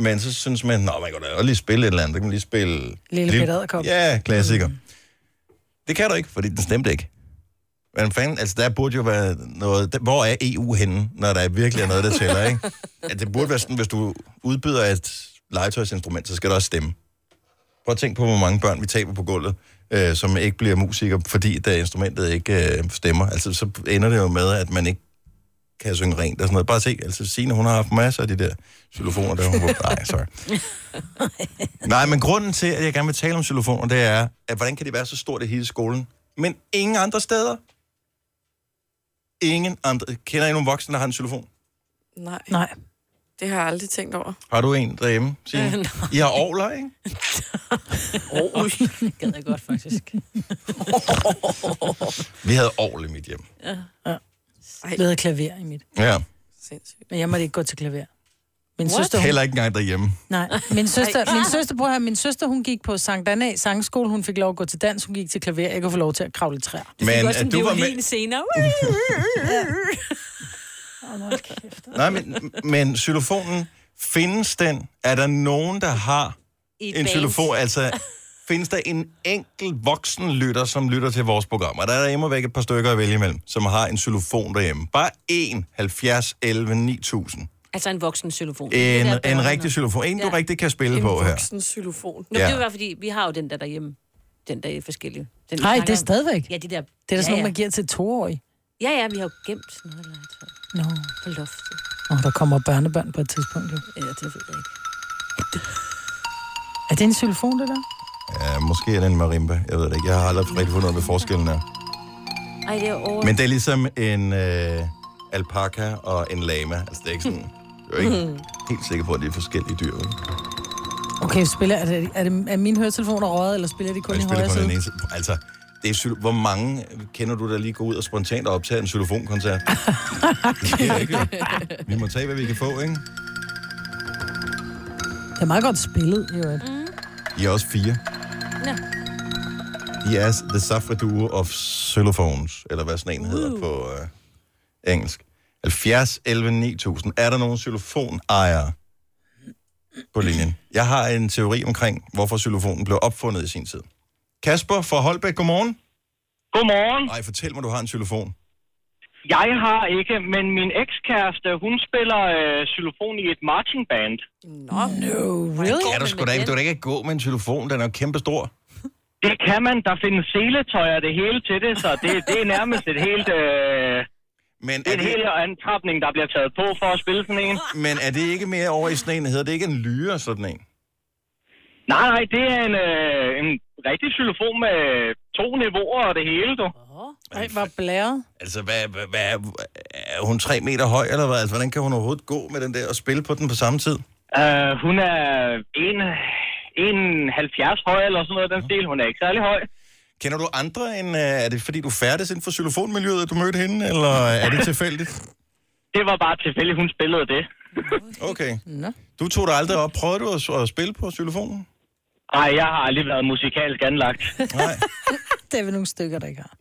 Men så synes man, nå, man kan da lige spille et eller andet, kan man lige spille... Lille Peter Adderkop. Ja, klassiker. Mm. Det kan du ikke, fordi den stemte ikke. Men fanden, altså der burde jo være noget... Der, hvor er E U henne, når der virkelig er noget, der tæller, ikke? At det burde være sådan, hvis du udbyder et legetøjsinstrument, så skal det også stemme. Prøv at tænk på, hvor mange børn vi taber på gulvet, øh, som ikke bliver musikere, fordi der instrumentet ikke øh, stemmer. Altså så ender det jo med, at man ikke kan jeg synge rent og sådan noget. Bare se, altså Signe, hun har haft masser af de der xylofoner, der hun på. Nej, sorry. Nej, men grunden til, at jeg gerne vil tale om xylofoner, det er, at hvordan kan det være så stort i hele skolen, men ingen andre steder? Ingen andre. Kender I nogen voksne, der har en xylofon? Nej. Nej. Det har jeg aldrig tænkt over. Har du en derhjemme, Signe? Øh, I har orgler, ikke? Orgler. Det gad jeg godt, faktisk. Vi havde orgel i mit hjem. Ja, ja. Jeg lavede klaver i mit. Ja. Sindssygt. Men jeg måtte ikke gå til klaver. Min søster, hun... Heller ikke engang derhjemme. Nej. Min søster, min søster, prøv at høre, min søster, hun gik på Sankt Danai sangskole, hun fik lov at gå til dans, hun gik til klaver, jeg kunne få lov til at kravle i træer. Men det også, at du var med... senere. ja. Nej, men, men xylofonen, findes den? Er der nogen, der har I en xylofon? Altså... Findes der en enkelt voksen lytter, som lytter til vores programmer? Der er der immervæk et par stykker at vælge imellem, som har en xylofon derhjemme. Bare en, halvfjerds, elleve, ni tusind. Altså en voksen xylofon. En, en, en rigtig xylofon. En, ja. Du rigtig kan spille en på her. En voksen xylofon. Nå, ja. Det er jo bare, fordi vi har jo den der derhjemme. Den der forskellige. Nej, det er stadigvæk. Ja, de der... Det er da ja, sådan ja. Noget, man giver til toårige. Ja, ja, vi har jo gemt sådan noget. Nå. No. På loftet. Nå, der kommer børnebørn på et tidspunkt, jo. Ja, det ved jeg ikke. Er det en xylofon, det der? Ja, måske er det en marimba. Jeg ved det ikke. Jeg har aldrig rigtig fundet, hvad forskellen er. Ej, det er over... Men det er ligesom en øh, alpaka og en lama. Altså, det er ikke sådan... Jeg er ikke helt sikker på, at det er forskellige dyr, ikke? Okay, spiller, er, det, er, det, er mine høretelefoner røget, eller spiller de kun jeg i højre side? Altså, det er, hvor mange kender du, der lige går ud og spontant optager en xylofonkoncert? Det sker ikke. Vi må tage, hvad vi kan få, ikke? Det er meget godt spillet, i øvrigt. Mm. I er også fire. Ja. I er the Safra Duo of Xylophones, eller hvad sådan en hedder uh. på øh, engelsk. halvfjerds elleve ni tusind. Er der nogen xylofonejere på linjen? Jeg har en teori omkring, hvorfor xylofonen blev opfundet i sin tid. Kasper fra Holbæk, godmorgen. Godmorgen. Ej, fortæl mig, du har en xylofon. Jeg har ikke, men min ekskæreste, hun spiller øh, xylofon i et marchingband. No, no really? Ja, du skulle da ikke, du da ikke gå med en xylofon, den er jo kæmpestor. Det kan man, der findes seletøj og det hele til det, så det, det er nærmest et helt... Øh, men det er en det... hel antrapning, der bliver taget på for at spille sådan en. Men er det ikke mere over i sådan en, hedder det ikke en lyre, sådan en? Nej, nej, det er en, øh, en rigtig xylofon med to niveauer og det hele, du. Åh, ej, hvor blæret. Altså, hvad, hvad, hvad, er hun tre meter høj, eller hvad? Altså, hvordan kan hun overhovedet gå med den der og spille på den på samme tid? Uh, hun er en, en halvfjerds høj, eller sådan noget af den stil. Hun er ikke særlig høj. Kender du andre end... Uh, er det fordi, du færdes inden for xylofonmiljøet, at du mødte hende, eller er det tilfældigt? Det var bare tilfældigt, hun spillede det. Okay. Du tog dig aldrig op. Prøvede du at, at spille på xylofonen? Nej, jeg har aldrig været musikalsk anlagt. Nej. Det er vel nogle stykker, der ikke har.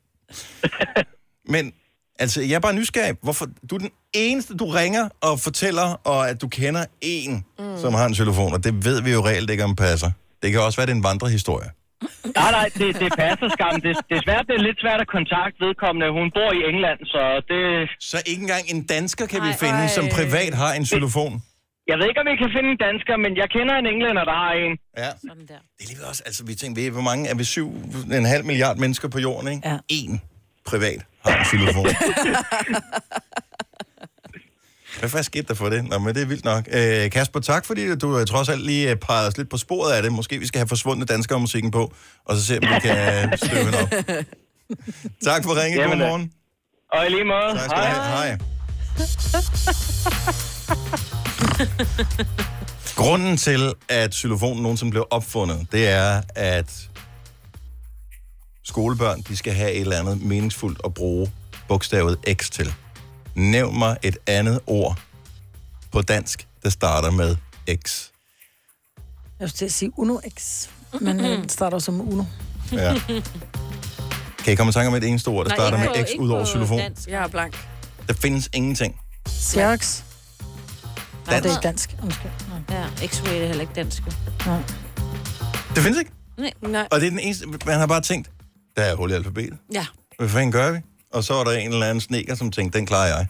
Men, altså, jeg er bare nysgerrig. Hvorfor, du er den eneste, du ringer og fortæller, og at du kender én, mm. som har en xylofon, og det ved vi jo reelt ikke, om passer. Det kan også være, det er en vandrehistorie. Nej, nej, det, det passer skam. Det, desværre, det er lidt svært at kontakte vedkommende. Hun bor i England, så det... Så ikke engang en dansker kan ej, vi finde, ej. som privat har en xylofon? Jeg ved ikke, om jeg kan finde en dansker, men jeg kender en englænder, der har en. Ja. Sådan der. Det er lige også, altså vi tænker, ved, hvor mange er vi syv, en halv milliard mennesker på jorden, ikke? Ja. En privat har en xylofon. Hvad fanden skete der for det? Nå, men det er vildt nok. Øh, Kasper, tak fordi du trods alt lige pegede os lidt på sporet af det. Måske vi skal have forsvundet danskermusikken på, og så se, om vi kan støve hende op. Tak for ringet. God morgen. Og i lige måde. Tak skal du have. Hej. Grunden til, at xylofonen nogensinde blev opfundet, det er, at skolebørn, de skal have et eller andet meningsfuldt at bruge bogstavet X til. Nævn mig et andet ord på dansk, der starter med X. Jeg skulle til at sige Uno X, men den starter som Uno. Ja. Kan I komme i tanke om et eneste ord, der starter med X ud over xylofon? Jeg er blank. Der findes ingenting. Xerox. Nej, det er ikke dansk. Ja, X-ray er heller ikke dansk. Nej. Det findes ikke? Nej. Og det er den eneste, man har bare tænkt, der er hul i alfabetet. Ja. Hvad fanden gør vi? Og så er der en eller anden sneker, som tænkte, den klarer jeg.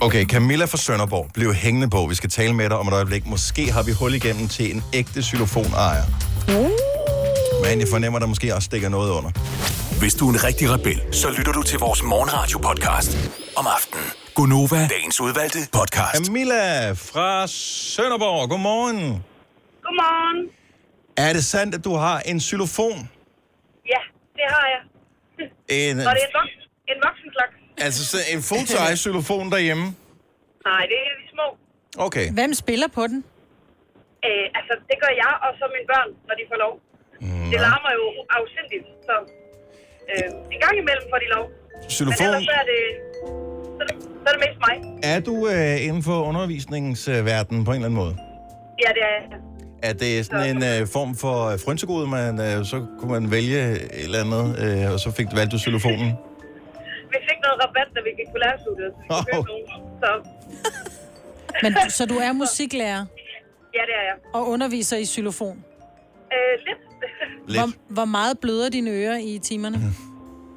Okay, Camilla fra Sønderborg blev hængende på. Vi skal tale med dig om et øjeblik. Måske har vi hul igennem til en ægte xylofonejer. Men jeg fornemmer, der måske også stikker noget under. Hvis du er en rigtig rebel, så lytter du til vores morgenradio-podcast om aftenen. Gunnova, dagens udvalgte podcast. Camilla fra Sønderborg, godmorgen. Godmorgen. Er det sandt, at du har en xylofon? Ja, det har jeg. En... Og det er en, voksen, en voksenslaks. Altså så en full-size-xylofon derhjemme? Nej, det er de små. Okay. Hvem spiller på den? Øh, altså, det gør jeg og så mine børn, når de får lov. Mm. Det larmer jo afsindigt, så øh, en gang imellem får de lov. Xylofon... Men ellers er det, så er det, så er det mest mig. Er du øh, inden for undervisningsverdenen på en eller anden måde? Ja, det er jeg. Er det sådan en øh, form for øh, frynsegode, man øh, så kunne man vælge et eller andet, øh, og så fik valgte du xylofonen? Vi fik noget rabat, da vi gik på lærerstudiet, så vi oh. købte nogen, så... Men, så du er musiklærer? Ja, det er jeg. Og underviser i xylofon? Øh, lidt. lidt. Hvor, hvor meget bløder dine ører i timerne? Åh, mm.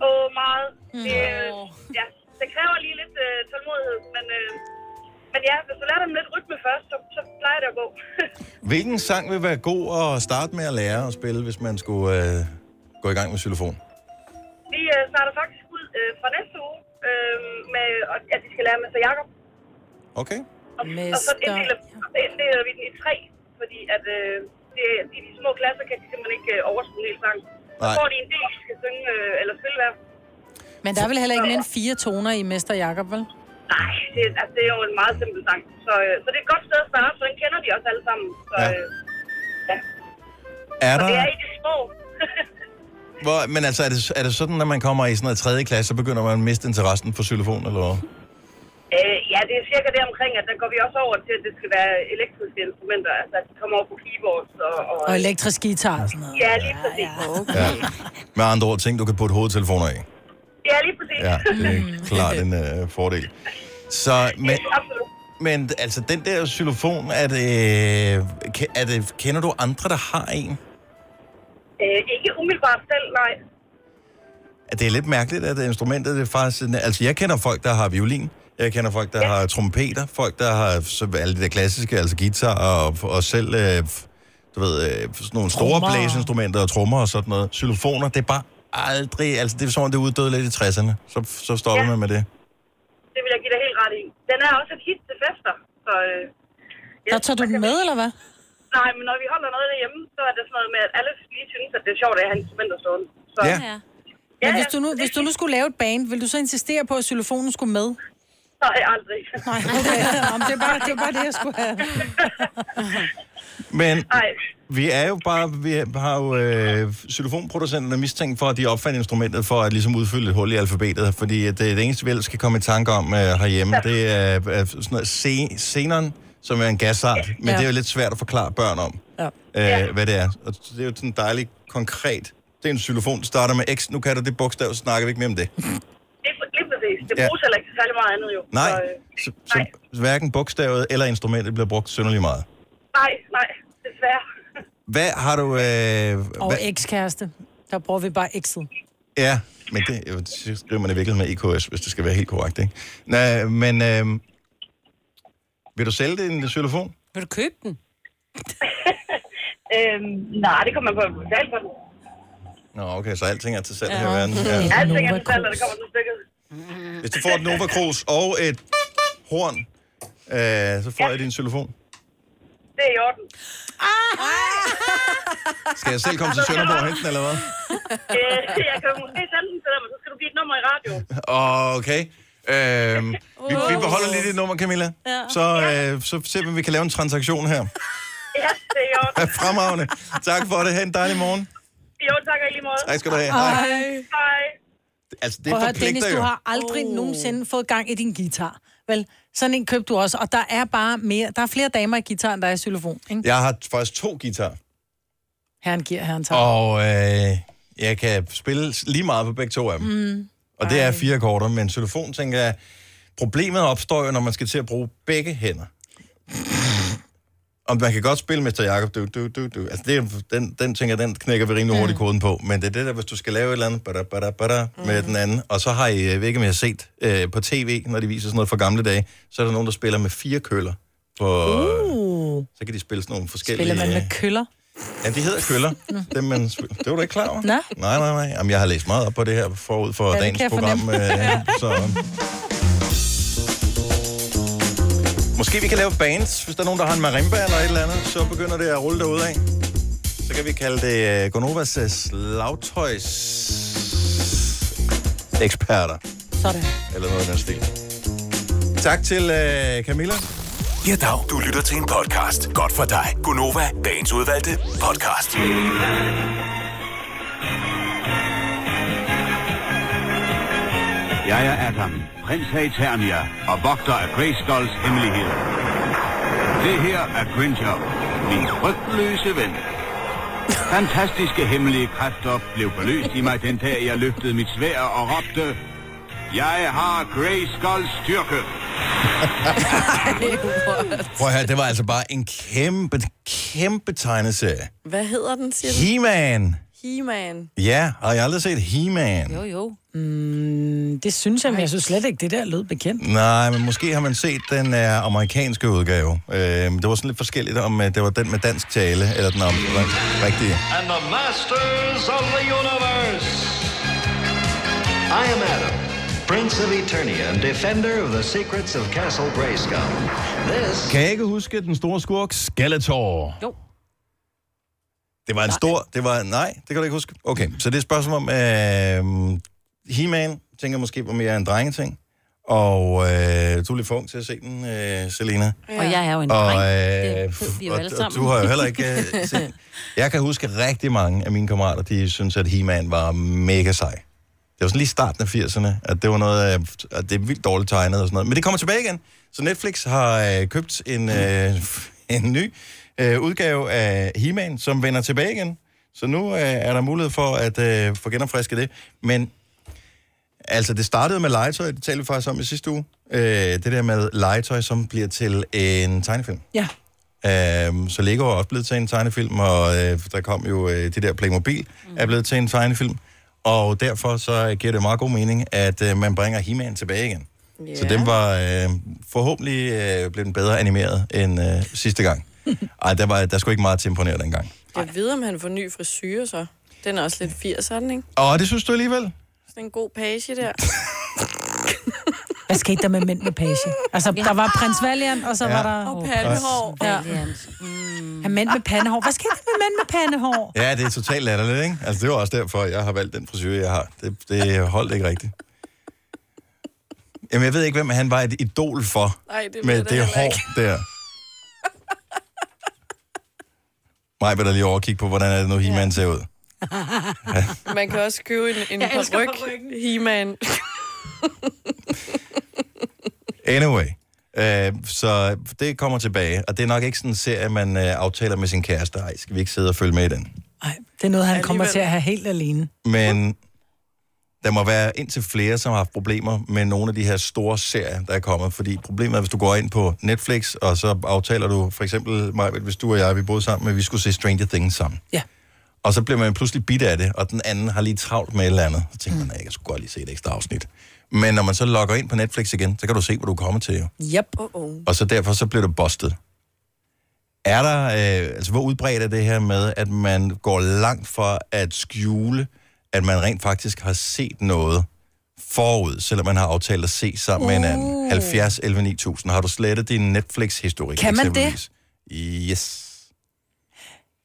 oh, meget. Mm. Det, øh, ja, det kræver lige lidt øh, tålmodighed, men, øh, men ja, hvis du lærer dem lidt rytme først, så, så plejer det at gå. Hvilken sang vil være god at starte med at lære at spille, hvis man skulle øh, gå i gang med xylofon? Vi øh, starter faktisk ud øh, fra næste uge, øh, med, at vi skal lære med Mester Jakob. Okay. Og, og så inddeler, inddeler vi den i tre, fordi at, øh, de, de, de små klasser kan de simpelthen ikke øh, overskue hele sangen. Så får de en del, de skal synge øh, eller spille hver. Men der er vel heller ikke mere end fire toner i Mester Jakob, vel? Nej, det, altså, det er jo en meget simpel sang. Så, øh, så det er et godt sted at starte, så den kender de også alle sammen. Så, ja. Øh, ja. Er der... Og det er i det små. Hvor, men altså, er det, er det sådan, når man kommer i sådan noget tredje klasse, så begynder man at miste interessen for xylofon, eller hvad? Øh, ja, det er cirka det omkring, at der går vi også over til, at det skal være elektriske instrumenter. Altså, at de kommer over på keyboards og... Og, og elektrisk guitar og sådan noget. Ja, lige præcis. Ja, ja. Okay. Ja. Med andre ord, ting du kan putte hovedtelefoner i. Ja, lige præcis. Ja, det er klart en øh, fordel. Så, men, men altså, den der xylofon, er det, er det, kender du andre, der har en? Øh, ikke umiddelbart selv, nej. Det er lidt mærkeligt, at instrumentet det faktisk... Altså, jeg kender folk, der har violin. Jeg kender folk, der ja. har trompeter. Folk, der har alle de der klassiske, altså guitar og, og selv... Øh, du ved, øh, sådan nogle store trummer. Blæseinstrumenter og trommer og sådan noget. Xylofoner, det er bare... Aldrig, altså det er sådan, det uddøde lidt i tresserne. Så, så stopper ja. man med det. Det vil jeg give dig helt ret i. Den er også et hit til fester. Så, øh, ja, der tager du den med, vi... eller hvad? Nej, men når vi holder noget derhjemme, så er det sådan noget med, at alle lige synes, at det er sjovt, at jeg har instrumenter stående. Så... Ja. ja. Men ja, hvis, du nu, det... hvis du nu skulle lave et band, vil du så insistere på, at xylofonen skulle med? Nej, aldrig. Nej, okay. Jamen, det, er bare, det er bare det, jeg skulle have. Men... Nej. Vi er jo bare, vi har jo øh, xylofonproducenterne mistænkt for, at de opfandt instrumentet for at ligesom udfylde et hul i alfabetet, fordi det, det eneste, vi ellers skal komme i tanke om øh, herhjemme, det er øh, sådan noget se- seneren, som er en gasart, men ja. det er jo lidt svært at forklare børn om, ja. øh, hvad det er. Og det er jo sådan dejligt konkret. Det er en xylofon, der starter med X, nu kan du det bogstav, så snakker vi ikke mere om det. Det er lige præcis. Det bruges ja. heller ikke særlig meget andet jo. Nej, så, så, nej. så hverken bogstavet eller instrumentet bliver brugt synderligt meget. Nej, nej, desværre. Hvad har du... Øh, og ekskæreste. Der bruger vi bare X'et. Ja, men det, jo, det skriver man i virkeligheden med E K S, hvis det skal være helt korrekt, ikke? Nå, men øh, vil du sælge din xylofon? Vil du købe den? øhm, nej, det kommer man på betale for den. Nå, okay, så alting er til salg ja. her i verden. Ja. Alting er til salg, og det kommer til stykket. Hvis du får et Nova Cruz og et horn, øh, så får ja. jeg din xylofon. Det er i orden. Ah! Skal jeg selv komme til Sønderborg og hente den, eller hvad? Jeg kan måske sende den til dig, men så skal du give et nummer i radio. Okay. Øhm, vi, vi beholder lige dit nummer, Camilla. Ja. Så, øh, så ser vi, om vi kan lave en transaktion her. Ja, det er i orden. Fremragende. Tak for det. Ha' en dejlig morgen. Jo, tak og i lige måde. Tak skal du have. Hej. Hej. Altså, det forpligter jo. Dennis, du har aldrig oh. nogensinde fået gang i din guitar. Vel, sådan en købte du også, og der er bare mere, der er flere damer i guitar, end der er i xylofon, ikke? Jeg har faktisk to guitar. Herren giver, herren tager. Og øh, jeg kan spille lige meget på begge to af dem. Mm. Og det er fire akkorder, men xylofon, tænker jeg, problemet opstår jo, når man skal til at bruge begge hænder. Og man kan godt spille Mester Jakob, du, du, du, du. Altså, det, den, den, tænker den knækker vi rimelig hurtigt koden på. Men det er det der, hvis du skal lave et eller andet, bada, bada, bada, mm. med den anden. Og så har I, hvilket man har set øh, på tv, når de viser sådan noget fra gamle dage, så er der nogen, der spiller med fire køller. På, uh. Så kan de spille sådan nogle forskellige... Spiller man med køller? Ja, de hedder køller. Dem, man spiller. Det var du ikke klar over? Nej. Nej, nej, nej. Jamen, jeg har læst meget op på det her forud for ja, dagens program. Øh, så... Måske vi kan lave bands. Hvis der er nogen, der har en marimba eller et eller andet, så begynder det at rulle derudad. Så kan vi kalde det uh, Gunnovas slagtøjs eksperter. Sådan. Eller noget af den stil. Tak til uh, Camilla. Ja, dag. Du lytter til en podcast. Godt for dig. Gunnova, dagens udvalgte podcast. Jeg er Adam, prins af Eternia og vogter af Grayskulls hemmeligheder. Det her er Gringer, min frygtløse ven. Fantastiske hemmelige kræfter blev forløst i mig den dag, jeg løftede mit sværd og råbte, jeg har Grayskulls styrke. Prøv at høre, det var altså bare en kæmpe, kæmpe tegneserie. Hvad hedder den, siger du? He-Man. He-Man. Ja, har jeg aldrig set He-Man? Jo, jo. Mm, det synes jeg, men jeg synes slet ikke, det der lød bekendt. Nej, men måske har man set den uh, amerikanske udgave. Uh, det var sådan lidt forskelligt, om uh, det var den med dansk tale, eller den om r- rigtige. And the Masters of the Universe. I am Adam, Prince of Eternia and Defender of the Secrets of Castle Grayskull. This... Kan jeg ikke huske den store skurk Skeletor? Jo. Det var en nej. stor... Det var, nej, det kan du ikke huske. Okay, så det er et spørgsmål om... Øh, He-Man, tænker måske på mere en drengeting. Og øh, du er lidt for ung til at se den, øh, Selena. Ja. Og jeg er jo en dreng. Og, øh, det, vi er jo alle sammen. Og, og du har jo heller ikke øh, set den. Jeg kan huske rigtig mange af mine kammerater, de synes at He-Man var mega sej. Det var sådan lige starten af firserne, at det var noget, at det er vildt dårligt tegnet og sådan noget. Men det kommer tilbage igen. Så Netflix har øh, købt en, øh, en ny... udgave af He-Man, som vender tilbage igen. Så nu øh, er der mulighed for at øh, få genopfriske det. Men altså, det startede med legetøj, det talte vi faktisk om i sidste uge. Øh, det der med legetøj, som bliver til en tegnefilm. Ja. Øh, så Lego er også blevet til en tegnefilm, og øh, der kom jo øh, det der Playmobil, mm. er blevet til en tegnefilm. Og derfor så giver det meget god mening, at øh, man bringer He-Man tilbage igen. Yeah. Så den var øh, forhåbentlig øh, blevet bedre animeret end øh, sidste gang. Ej, der, var, der skulle ikke meget til at imponere dengang. Jeg ved, om han får ny frisyrer, så. Den er også lidt firserne, ikke? Åh, det synes du alligevel. Sådan en god page der. Hvad skete der med mænd med page? Altså, ja. Der var prins Valiant, og så ja. var der... Og pandehår. Ja. Mm. Han mænd med pandehår. Hvad skete der med mænd med pandehår? Ja, det er totalt latterligt, ikke? Altså, det var også derfor, jeg har valgt den frisyrer, jeg har. Det, det holdt ikke rigtigt. Jamen, jeg ved ikke, hvem han var et idol for. Nej, det med det, det hår ikke. Der. Mig vil da lige over kigge på, hvordan er det nu, He-Man ja. ser ud. Ja. Man kan også købe en, en paryk He-Man. Anyway. Øh, så det kommer tilbage, og det er nok ikke sådan en serie, man øh, aftaler med sin kæreste. Ej, skal vi ikke sidde og følge med i den? Nej, det er noget, han kommer til at have helt alene. Men der må være indtil flere, som har haft problemer med nogle af de her store serier, der er kommet. Fordi problemet er, hvis du går ind på Netflix, og så aftaler du, for eksempel, Mai-Britt, hvis du og jeg, vi boede sammen, men vi skulle se Stranger Things sammen. Ja. Og så bliver man pludselig bidt af det, og den anden har lige travlt med et eller andet. Så tænker mm. man, jeg skulle godt lige se et ekstra afsnit. Men når man så logger ind på Netflix igen, så kan du se, hvor du kommer til. Jo. Yep. Uh-oh. Og så derfor, så bliver du bustet. Er der, øh, altså hvor udbredt er det her med, at man går langt for at skjule, at man rent faktisk har set noget forud, selvom man har aftalt at se sammen uh. med hinanden. halvfjerds elleve ni tusind. Har du slettet din Netflix-historik? Kan man det? Yes.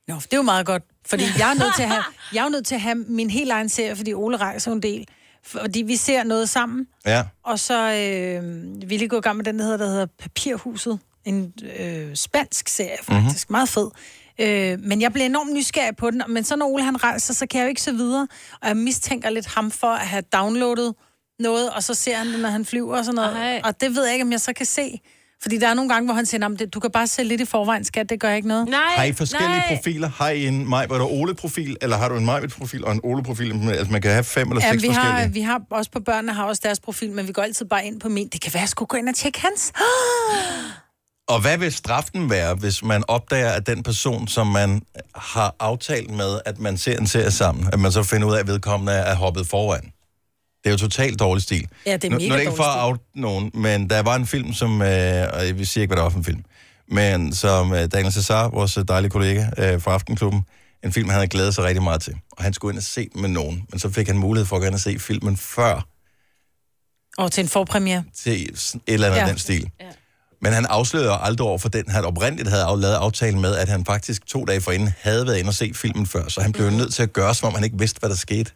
Nå, det er jo meget godt. Fordi jeg er nødt til at have, jeg er nødt til at have min helt egen serie, fordi Ole rejser en del. Fordi vi ser noget sammen. Ja. Og så øh, ville jeg gå i gang med den, der hedder, der hedder Papirhuset. En øh, spansk serie, faktisk. Mm-hmm. Meget fed. Øh, men jeg blev enormt nysgerrig på den, men så når Ole han rejser, så kan jeg jo ikke se videre, og jeg mistænker lidt ham for at have downloadet noget, og så ser han det, når han flyver og sådan noget. Ej. Og det ved jeg ikke, om jeg så kan se. Fordi der er nogle gange, hvor han siger, du kan bare se lidt i forvejen, skat, det gør ikke noget. Nej, har I forskellige nej. profiler? Har I en Mai-Britt og Ole-profil, eller har du en Mai-Britt-profil og en Ole-profil? Altså, man kan have fem eller ja, seks vi forskellige. Har, vi har også på børnene, har også deres profil, men vi går altid bare ind på min. Det kan være, at jeg skulle gå ind og tjekke hans. Og hvad vil straffen være, hvis man opdager, at den person, som man har aftalt med, at man ser en serie sammen, at man så finder ud af, at vedkommende er hoppet foran? Det er jo totalt dårlig stil. Ja, det er mega nu, nu er det ikke for at out nogen, men der var en film, som... Øh, og jeg vil sige ikke, hvad der var for en film. Men som øh, Daniel Cesar, vores dejlige kollega øh, fra Aftenklubben, en film, han havde glædet sig rigtig meget til. Og han skulle ind og se med nogen, men så fik han mulighed for at gå ind og se filmen før. Og til en forpremiere. Til et eller andet ja. den stil. Ja. Men han afslørede aldrig over for den, han oprindeligt havde lavet aftalen med, at han faktisk to dage forinden havde været inde og se filmen før, så han blev nødt til at gøre, som om han ikke vidste, hvad der skete.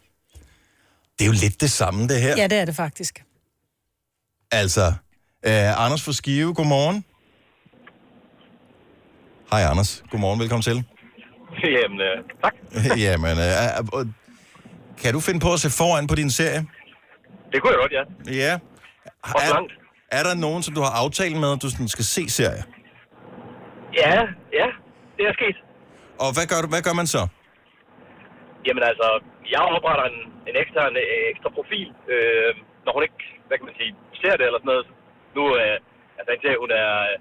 Det er jo lidt det samme, det her. Ja, det er det faktisk. Altså, øh, Anders fra Skive, godmorgen. Hej Anders, godmorgen, velkommen til. Jamen, øh, tak. Jamen, øh, kan du finde på at se foran på din serie? Det kunne jeg godt, ja. Ja. Og langt. Er der nogen, som du har aftalt med, at du skal se serier? Ja, ja. Det er sket. Og hvad gør, du, hvad gør man så? Jamen altså, jeg opretter en, en, ekstra, en ekstra profil, øh, når hun ikke, hvad kan man sige, ser det eller sådan noget. Nu øh, altså, jeg ser, hun er øh,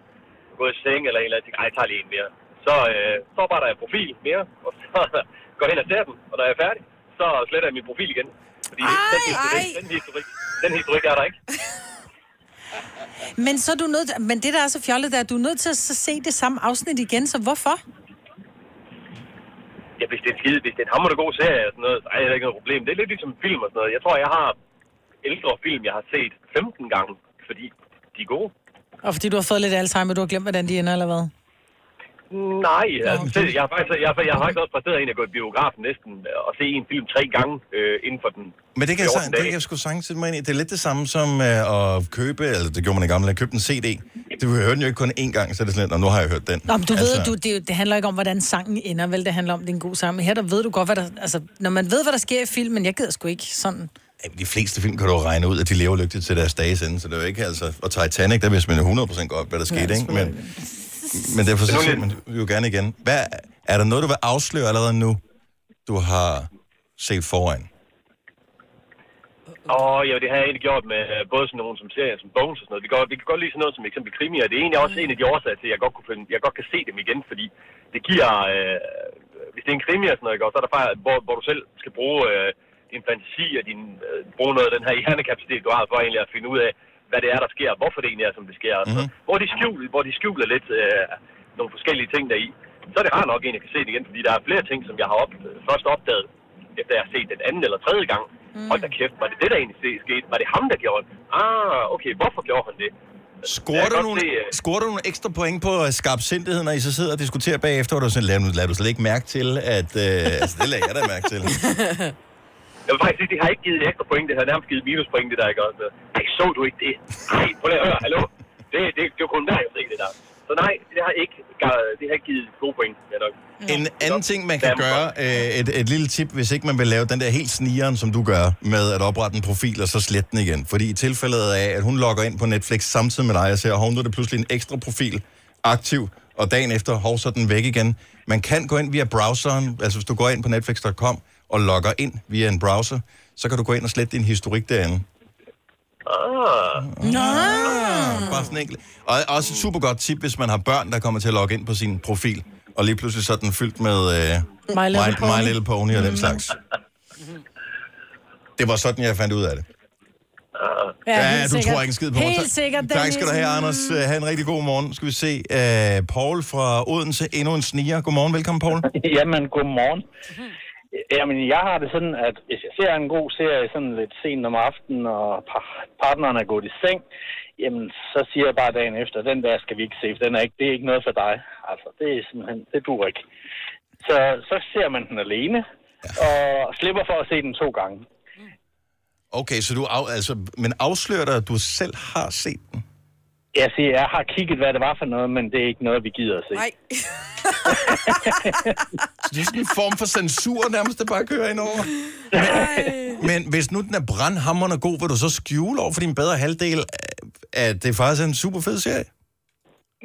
gået i seng eller en eller anden ting. Ej, jeg tager lige en mere. Så, øh, så opretter jeg en profil mere, og så går hen og ser dem, og når jeg er færdig, så sletter jeg min profil igen. Fordi ej, den, historik, den, historik, den historik er der ikke. Men, så er du nødt til, men det, der er så fjollet, der, du er nødt til at se det samme afsnit igen, så hvorfor? Ja, hvis det er skide, hvis det er en hammerende god serie og sådan noget, så er det ikke noget problem. Det er lidt ligesom film og sådan noget. Jeg tror, jeg har ældre film, jeg har set femten gange, fordi de er gode. Og fordi du har fået lidt Alzheimer, du har glemt, hvordan de ender, eller hvad? Nej, altså, jeg har faktisk, jeg har, jeg har faktisk også præsteret en at gå i biografen næsten og se en film tre gange øh, inden for den. Men det kan jeg, det kan jeg sgu sagtens sætte mig ind i. Det er lidt det samme som øh, at købe, eller altså, det gjorde man i gamle dage, købte en C D. Du hører den jo ikke kun én gang, så er det sådan lidt, og nu har jeg hørt den. Nå, men du altså... ved, du, det, det handler ikke om, hvordan sangen ender, vel? Det handler om, det er en god sang. Men her der ved du godt, hvad der, altså, når man ved, hvad der sker i filmen, jeg gider sgu ikke sådan... De fleste film kan du regne ud, at de lever lykkeligt til deres dages ende, så det er jo ikke altså... Og Titanic, der vidste man jo hundrede procent godt, hvad der skete, ja, ikke? Men, men derfor så ser man jo gerne igen. Hvad, er der noget, du vil afsløre allerede nu, du har set foran? Åh, oh, ja, det har jeg egentlig gjort med både sådan nogen som serier, som Bones og sådan noget. Vi kan, vi kan godt lide sådan noget som eksempel krimier. Det er egentlig også en af de årsager til, at jeg godt, kunne finde, jeg godt kan se dem igen, fordi det giver... Øh, hvis det er en krimi og sådan noget, så er der faktisk, hvor, hvor du selv skal bruge... Øh, din fantasi og din, øh, bruge noget af den her hjernekapacitet, du har for egentlig at finde ud af, hvad det er, der sker, og hvorfor det egentlig er, som det sker. Mm-hmm. Så, hvor, de skjuler, hvor de skjuler lidt øh, nogle forskellige ting deri, så er det rart nok egentlig at se det igen, fordi der er flere ting, som jeg har op, først opdaget, efter jeg har set den anden eller tredje gang. Mm. Hold da kæft, var det det, der egentlig skete? Var det ham, der gjorde det? Ah, okay, hvorfor gjorde han det? Scorer du, nogle, se, uh... scorer du nogle ekstra point på uh, skarpsindigheden, når I så sidder og diskuterer bagefter, og du sådan, lad, lad du slet ikke mærke til, at... Uh, altså, det lader jeg da mærke til. Jeg vil faktisk sige, det har ikke givet ekstra point, det har nærmest givet minuspoint, det der ikke også. Nej, så du ikke det? Nej, prøv lige at høre, hallo? Det, det, det er jo kun der, jeg ikke det der. Så nej, det har ikke, det har ikke givet gode point, det nok. En anden ting, man kan gøre, øh, et, et lille tip, hvis ikke man vil lave den der helt snigeren, som du gør, med at oprette en profil og så slette den igen. Fordi i tilfældet af, at hun logger ind på Netflix samtidig med dig, og ser, hov, nu er det pludselig en ekstra profil aktiv, og dagen efter, hov, så den væk igen. Man kan gå ind via browseren, altså hvis du går ind på netflix punktum com, og logger ind via en browser, så kan du gå ind og slette din historik derinde. Ah. Nå. Ah, bare sådan enkelt. Og også et super godt tip, hvis man har børn, der kommer til at logge ind på sin profil, og lige pludselig så er den fyldt med uh, My, Little, My, Pony. My Little Pony og den slags. Det var sådan, jeg fandt ud af det. Ja, ja, du sikkert. Tror ikke en skid på mig. Helt sikkert. Tak skal du have, Anders. Ha' en rigtig god morgen. Skal vi se uh, Paul fra Odense. Endnu en sniger. Godmorgen. Velkommen, Paul. Jamen, godmorgen. Jamen, jeg har det sådan, at hvis jeg ser en god serie sådan lidt sent om aftenen, og par- partneren er gået i seng, jamen, så siger jeg bare dagen efter, den der skal vi ikke se, for den er ikke, det er ikke noget for dig. Altså, det er simpelthen, det duer ikke. Så, så ser man den alene, og slipper for at se den to gange. Okay, så du, af, altså, men afslører dig, at du selv har set den? Jeg siger, jeg har kigget, hvad det var for noget, men det er ikke noget, vi gider at se. Nej. Så det er sådan en form for censur nærmest, der bare kører ind over. Men, men hvis nu den er brandhamrende god, vil du så skjule over for din bedre halvdel, at det faktisk er en super fed serie?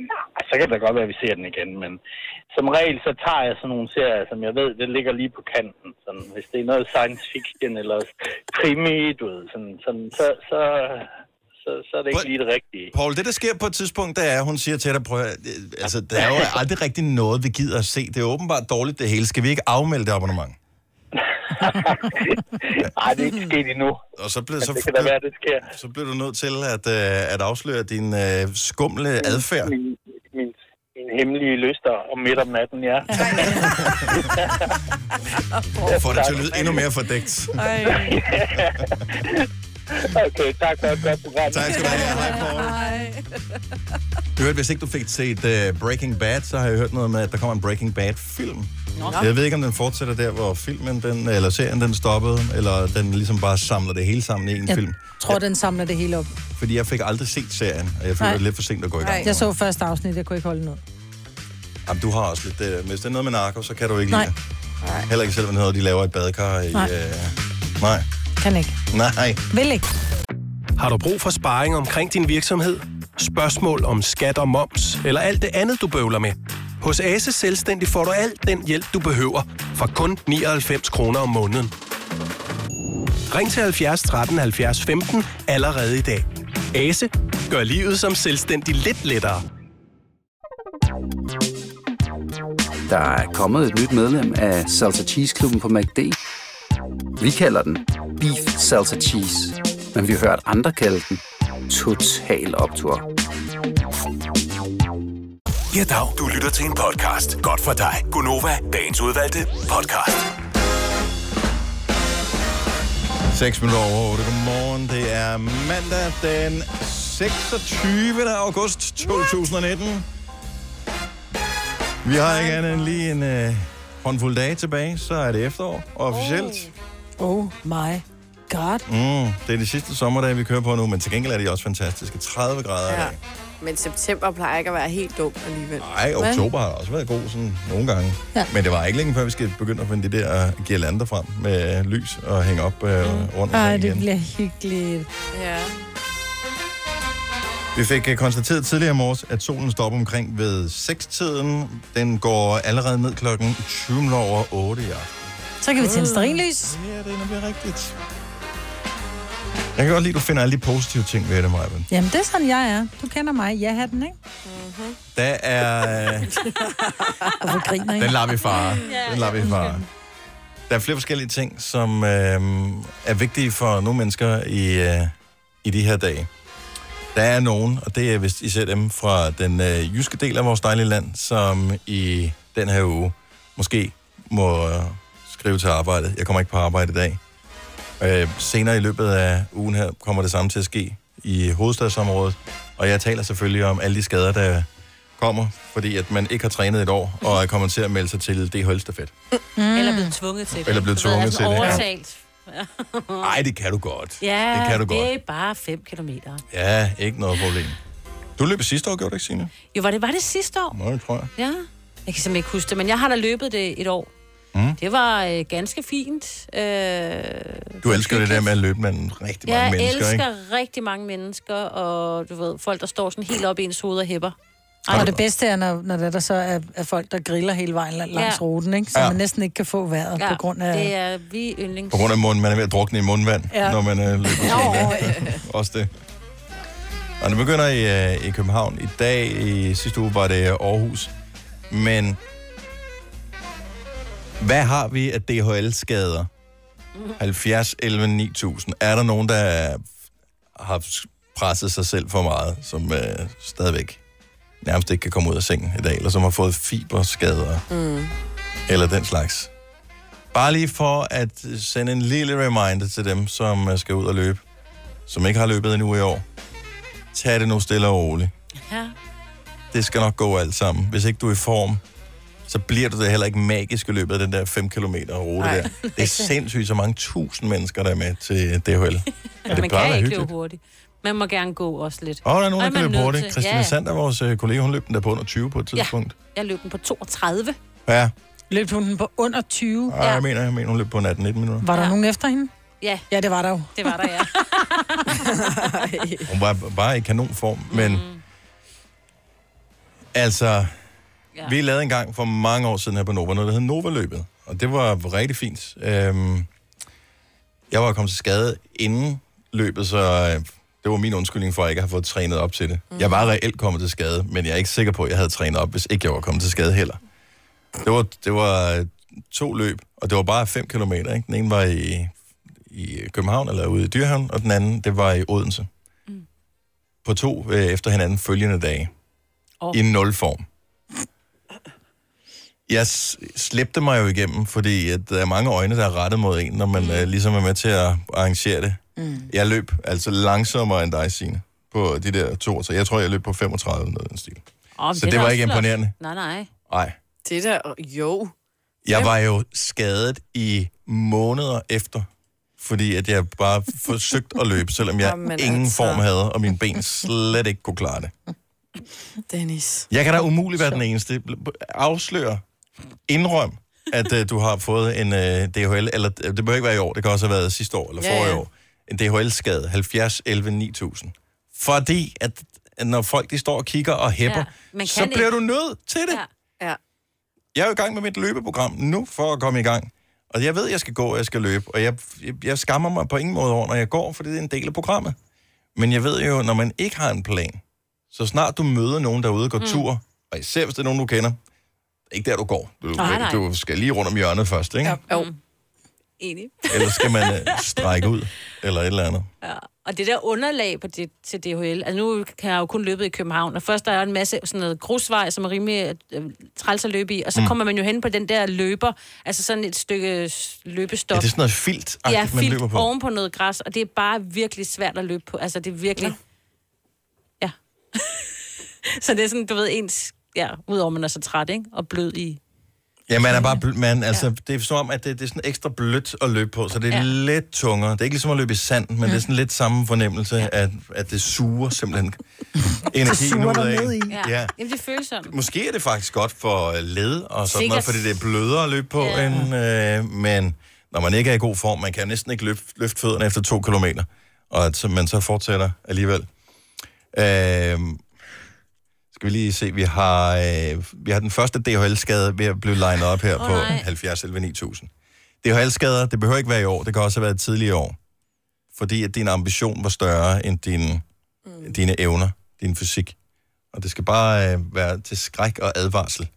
Ja, så kan det godt være, at vi ser den igen, men som regel, så tager jeg sådan nogle serier, som jeg ved, det ligger lige på kanten. Sådan, hvis det er noget science fiction eller krimi, du ved, sådan, sådan, så... så Så, så er det ikke lige det rigtige. Paul, det der sker på et tidspunkt, der er, hun siger til dig, prøv at, altså, der er jo aldrig rigtig noget, vi gider at se. Det er åbenbart dårligt det hele. Skal vi ikke afmelde det abonnement? Nej, det er ikke sket endnu. Og så bliver, så, det kan da være, det sker. Så bliver du nødt til at, at afsløre din uh, skumle adfærd. Min, min, min hemmelige lyster om midt om natten, ja. Jeg får det til at lyde endnu mere fordækt. Okay, tak for et godt program. Tak skal du have. Hej, Paul. Du hørte, hvis ikke du fik set uh, Breaking Bad, så har jeg hørt noget med, at der kommer en Breaking Bad-film. Nå. Jeg ved ikke, om den fortsætter der, hvor filmen, den, eller serien, den stoppede, eller den ligesom bare samler det hele sammen i en jeg film. Jeg tror, ja. Den samler det hele op. Fordi jeg fik aldrig set serien, og jeg følte, det lidt for sent at gå i gang. Jeg så første afsnit, jeg kunne ikke holde noget. Jamen, du har også lidt det. Hvis det er noget med narko, så kan du ikke lide det. Heller ikke selv, hvad hedder, de laver et badekar i... Nej. Øh, nej. Kan ikke. Nej. Vil ikke. Har du brug for sparring omkring din virksomhed? Spørgsmål om skat og moms, eller alt det andet, du bøvler med? Hos Ase Selvstændig får du alt den hjælp, du behøver, for kun nioghalvfems kroner om måneden. Ring til halvfjerds tretten halvfjerds femten allerede i dag. Ase gør livet som selvstændig lidt lettere. Der er kommet et nyt medlem af Salsa Cheese Klubben på McD. Vi kalder den Beef Salsa Cheese, men vi har hørt andre kalde den Total Optur. Ja, dag. Du lytter til en podcast. Godt for dig. Gunnova, dagens udvalgte podcast. seks minutter over otte. Godmorgen. Det er mandag den seksogtyvende august to tusind og nitten. Vi har ikke andet end lige en øh, håndfuld dage tilbage, så er det efterår officielt. Oh, oh my god. Mm, det er de sidste sommerdage, vi kører på nu, men til gengæld er de også fantastiske. tredive grader ja. i dag. Men september plejer ikke at være helt dumt alligevel. Nej, oktober har også været god sådan nogle gange. Ja. Men det var ikke længe før, vi skal begynde at finde de der girlander frem med lys og hænge op øh, mm. rundt omkring. Ej, det igen. Bliver hyggeligt. Ja. Vi fik uh, konstateret tidligere i morges, at solen stopper omkring ved seks-tiden. Den går allerede ned klokken tyve over otte i aften. Så kan vi tænde stearinlys. Ja, det er nemlig rigtigt. Jeg kan godt lide, at du finder alle de positive ting ved det, Mai-Britt. Jamen, det er sådan, jeg er. Du kender mig. Jeg har den, ikke? Mm-hmm. Der er... Hvorfor griner jeg? Den lader vi fare. Yeah, den lader vi fare. Der er flere forskellige ting, som øh, er vigtige for nogle mennesker i, øh, i de her dage. Der er nogen, og det er vist især dem fra den øh, jyske del af vores dejlige land, som i den her uge måske må øh, skrive til arbejdet. Jeg kommer ikke på arbejde i dag. Øh, senere i løbet af ugen her kommer det samme til at ske i hovedstadsområdet, og jeg taler selvfølgelig om alle de skader, der kommer, fordi at man ikke har trænet et år, og er kommet til at melde sig til D H L-stafet. Mm. Eller blevet tvunget til det. Eller blevet tvunget til det, overtalt. Ja. Ej, det kan du godt. Ja, det, kan du det godt. Er bare fem kilometer. Ja, ikke noget problem. Du løb sidste år, gjorde du ikke, Signe? Jo, var det, var det sidste år? Nå, det tror jeg. Ja, jeg kan simpelthen ikke huske det, men jeg har da løbet det et år. Mm. Det var øh, ganske fint. Øh, du elsker det der med at løbe med rigtig mange jeg mennesker, ikke? Jeg elsker rigtig mange mennesker, og du ved, folk, der står sådan helt op i ens hoved og hæpper. Ej, og det bedste er, når, når der så er, er folk, der griller hele vejen langs ja. ruten, ikke? Så ja. man næsten ikke kan få vejret ja. på grund af... det er vi yndlings... På grund af munden. Man er ved at drukne i mundvand, ja. når man øh, løber sådan. Også det. Og det begynder i, øh, i København i dag. I sidste uge var det Aarhus. Men... hvad har vi af D H L-skader? halvfjerds elleve ni tusind. Er der nogen, der har presset sig selv for meget, som øh, stadigvæk nærmest ikke kan komme ud af sengen i dag, eller som har fået fiberskader, mm. eller den slags? Bare lige for at sende en lille reminder til dem, som skal ud og løbe, som ikke har løbet endnu i år. Tag det nu stille og roligt. Ja. Det skal nok gå alt sammen. Hvis ikke du er i form, så bliver du det heller ikke magisk i løbet af den der fem kilometer rute der. Det er sindssygt så mange tusind mennesker, der er med til D H L. Ja, man kan ikke løbe hurtigt. Man må gerne gå også lidt. Åh, oh, der er nogen, der kan løbe hurtigt. Christina ja. Sander, vores kollega, hun løb den der på under tyve på et tidspunkt. Ja, jeg løb den på toogtredive. Ja. Løb hun den på under tyve? Ja, jeg mener, jeg mener hun løb på atten nitten minutter. Var der ja. nogen efter hende? Ja. Ja, det var der jo. Det var der, ja. Hun var bare i kanonform, men... Mm. Altså... Ja. Vi lavede en gang for mange år siden her på Nova, noget der hed Nova-løbet, og det var rigtig fint. Øhm, jeg var kommet til skade inden løbet, så det var min undskyldning for, at jeg ikke har fået trænet op til det. Mm. Jeg var reelt kommet til skade, men jeg er ikke sikker på, at jeg havde trænet op, hvis ikke jeg var kommet til skade heller. Det var, det var to løb, og det var bare fem kilometer. Ikke? Den ene var i, i København, eller ude i Dyrehavn, og den anden, det var i Odense. Mm. På to øh, efter hinanden følgende dage. Oh. I nul form. Jeg slæbte mig jo igennem, fordi at der er mange øjne, der er rettet mod en, når man mm. øh, ligesom er med til at arrangere det. Mm. Jeg løb altså langsommere end dig, Signe, på de der to, så jeg tror, jeg løb på femogtredive noget den stil. Oh, så det, det var ikke imponerende. Nej, nej. Nej. Det der, jo. Jeg var jo skadet i måneder efter, fordi at jeg bare forsøgte at løbe, selvom jeg Jamen, ingen altså. form havde, og mine ben slet ikke kunne klare det. Dennis. Jeg kan da umuligt være den eneste. Afslør, indrøm, at uh, du har fået en uh, D H L, eller det behøver ikke være i år, det kan også have været sidste år, eller ja, forrige ja. år, en D H L-skade, halvfjerds elleve ni tusind. Fordi, at, at når folk de står og kigger og hæpper, ja, så bliver ikke. du nødt til det. Ja. Ja. Jeg er jo i gang med mit løbeprogram nu, for at komme i gang. Og jeg ved, jeg skal gå, og jeg skal løbe, og jeg, jeg, jeg skammer mig på ingen måde over, når jeg går, for det er en del af programmet. Men jeg ved jo, når man ikke har en plan, så snart du møder nogen, der er ude og går mm. tur, og især hvis det er nogen, du kender, Ikke der, du går. Du, nej, nej. Du skal lige rundt om hjørnet først, ikke? Jo. jo. Enig. Ellers skal man uh, strække ud, eller et eller andet. Ja. Og det der underlag på det, til D H L, altså nu kan jeg jo kun løbe i København, og først der er en masse sådan noget grusvej, som er rimelig uh, træls at løbe i, og så mm. kommer man jo hen på den der løber, altså sådan et stykke løbestop. Ja, det er sådan noget filt, ja, man filt løber på. Ja, filt oven på noget græs, og det er bare virkelig svært at løbe på. Altså det er virkelig... Ja. ja. Så det er sådan, du ved, ens... Ja, udover man er så træt, ikke? Og blød i... Ja, man er bare blød, man, altså, ja. Det er som om, at det, det er sådan ekstra blødt at løbe på, så det er ja. lidt tungere. Det er ikke ligesom at løbe i sand, men mm. det er sådan lidt samme fornemmelse, ja. at, at det suger simpelthen energien ud af. Det suger ja. ja. Jamen, det føles sådan. Måske er det faktisk godt for led og sådan noget, fordi det er blødere at løbe på, ja. end, øh, men når man ikke er i god form, man kan næsten ikke løbe, løfte fødderne efter to kilometer, og at man så fortsætter alligevel. Øh, Skal vi lige se, vi har, øh, vi har den første D H L-skade ved at blive lined op her oh, på halvfjerds elleve ni tusind. D H L-skader, det behøver ikke være i år, det kan også have været tidligere år. Fordi at din ambition var større end din, mm. dine evner, din fysik. Og det skal bare øh, være til skræk og advarsel.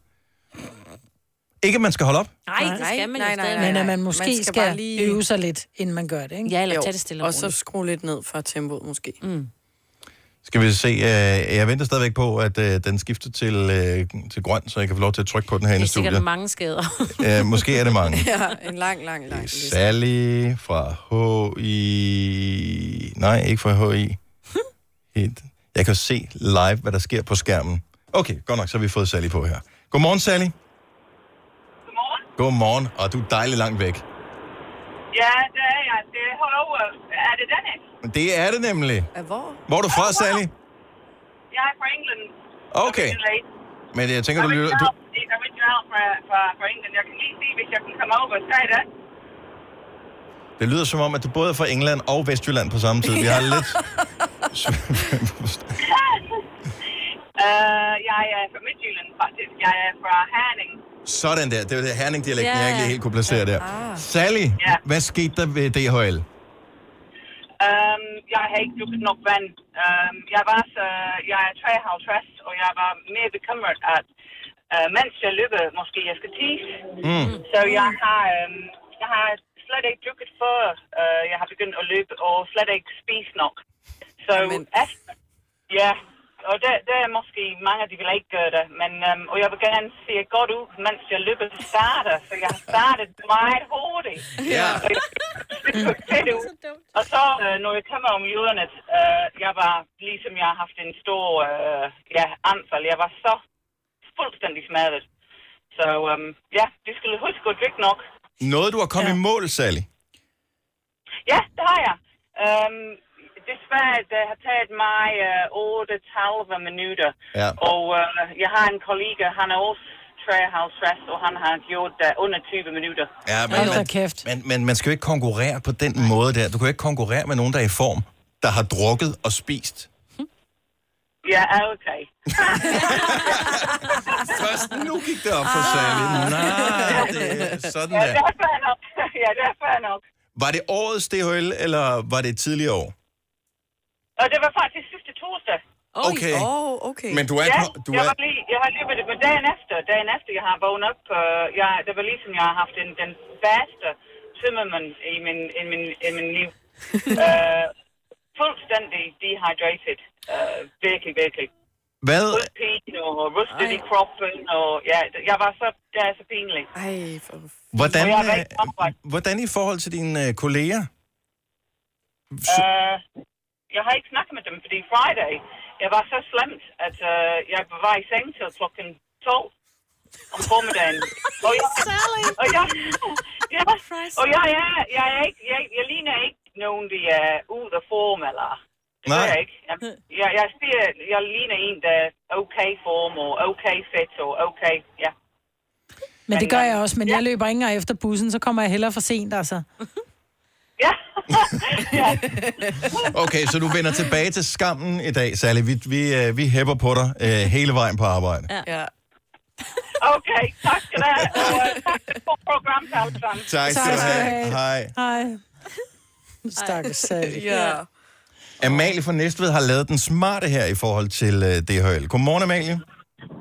Ikke, at man skal holde op? Nej, det skal man nej, nej, nej, nej. Men at man måske man skal, skal lige... øve sig lidt, inden man gør det, ikke? Ja, eller jo. Tage det stille og roligt. Og så skrue lidt ned for tempoet, måske. Mm. Skal vi se, jeg venter stadigvæk på, at den skifter til, til grøn, så jeg kan få lov til at trykke på den her i studiet. Det er sikkert mange skader. Måske er det mange. Ja, en lang, lang, lang liste. Sally fra H I... Nej, ikke fra H I. Jeg kan se live, hvad der sker på skærmen. Okay, godt nok, så har vi fået Sally på her. Godmorgen, Sally. Godmorgen. Godmorgen, og du er dejligt langt væk. Ja, det er jeg. Det holder over. Er det Danmark? Det er det nemlig. Hvor? Hvor er du fra, Sally? Jeg er fra England. Okay. Men jeg tænker, du lytter... Jeg er original fra England. Jeg kan lige se, hvis jeg kan komme over og sige det. Det lyder som om, at du både er fra England og Vestjylland på samme tid. Vi har lidt... uh, jeg er fra Midtjylland, faktisk. Jeg er fra Herning. Sådan der. Det var det Herning-dialekten, yeah. jeg ikke helt kunne placere der. Ah. Sally, yeah. hvad skete der ved D H L? Um, jeg har ikke drukket nok vand. Um, jeg, var så, jeg er treoghalvtreds, og jeg var mere bekymret, at uh, mens jeg løber, måske jeg skal tisse. Mm. Så jeg har, um, jeg har slet ikke drukket før uh, jeg har begyndt at løbe, og slet ikke spist nok. Så men... efter, ja, og det, det er måske mange, de vil ikke gøre det, men um, og jeg vil gerne se godt ud, mens jeg løber starter, så jeg har startet meget hurtigt. Ja. Og så, når jeg kommer om hjørnet, øh, jeg var, ligesom jeg har haft en stor øh, ja, anfald, jeg var så fuldstændig smadret. Så øh, ja, det skulle huske at drikke nok. Noget, du har kommet ja. i mål, Sally? Ja, det har jeg. Øh, desværre, det har taget mig øh, otteogtredive minutter, ja. og øh, jeg har en kollega, han er også treoghalvtreds, og han har gjort det under tyve minutter. Ja, men, man, man, man, man skal jo ikke konkurrere på den måde der. Du kan jo ikke konkurrere med nogen, der er i form, der har drukket og spist. Ja, okay. Først nu gik det op for Sally. Nej, det er sådan der. Ja, det er fair nok. Ja, det er fair nok. Var det årets D H L, eller var det tidligere år? Og det var faktisk sidste torsdag. Okay. Oh, okay. Men du er... Ja, du er... Jeg, var lige, jeg har løbet det på dagen efter. Dagen efter, jeg har vågnet op. Øh, jeg, det var ligesom, jeg har haft den, den værste tømmermand i min, i min, i min liv. øh, fuldstændig dehydrated. Øh, virkelig, virkelig. Hvad? Rustpin og rustet i kroppen. Og, ja, jeg var så... Det er så pinligt. Ej, for... Hvordan, hvordan i forhold til dine øh, kolleger? Så... Øh, jeg har ikke snakket med dem, fordi Friday... Jeg var så slemt, at øh, jeg var i seng til klokken to om formiddagen. Og jeg, og jeg, ja, og jeg, jeg, jeg, er ikke, jeg, jeg ligner ikke nogen, der er ude af form, eller... Det gør jeg ikke. Jeg, jeg, jeg, siger, jeg ligner en, der er okay form, og okay fedt, og okay, ja. Men det gør jeg også, men ja. jeg løber ikke efter bussen, så kommer jeg hellere for sent, altså. Ja. Okay, så du vender tilbage til skammen i dag, Sally. Vi, vi, vi hæpper på dig øh, hele vejen på arbejde. Ja. Okay, tak skal du have. Og tak for programmet, Alexander. Tak skal du have. Hej. Hej. Stakkels Sally. Ja. Amalie fra Næstved har lavet den smarte her i forhold til øh, D H L. Godmorgen, Amalie.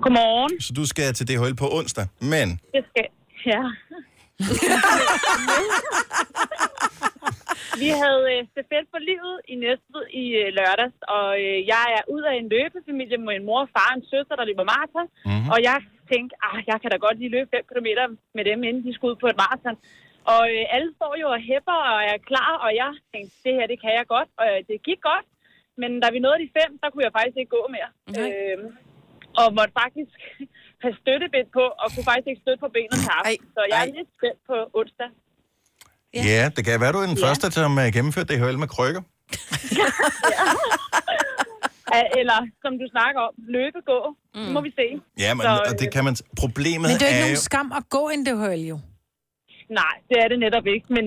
Godmorgen. Så du skal til D H L på onsdag, men... Jeg skal, ja. Vi havde øh, stafet for livet i Næstved i øh, lørdags, og øh, jeg er ud af en løbefamilie med en mor, far og en søster, der løber maraton. Mm-hmm. Og jeg tænkte, ah, jeg kan da godt lige løbe fem kilometer med dem, inden de skulle ud på et maraton. Og øh, alle står jo og hæpper og er klar, og jeg tænkte, det her, det kan jeg godt. Og øh, det gik godt, men da vi nåede de fem, der kunne jeg faktisk ikke gå mere. Mm-hmm. Øh, og måtte faktisk have støttebind på, og kunne faktisk ikke støtte på benet til aften. Så jeg er lidt spændt på onsdag. Ja. ja, det kan være, du er den ja. første, som uh, gennemførte D H L med krykker. ja. Eller, som du snakker om, løbegå. Mm. Det må vi se. Ja, men, så, og det kan man... Problemet er Men det er jo ikke nogen skam at gå en D H L, jo. Nej, det er det netop ikke, men...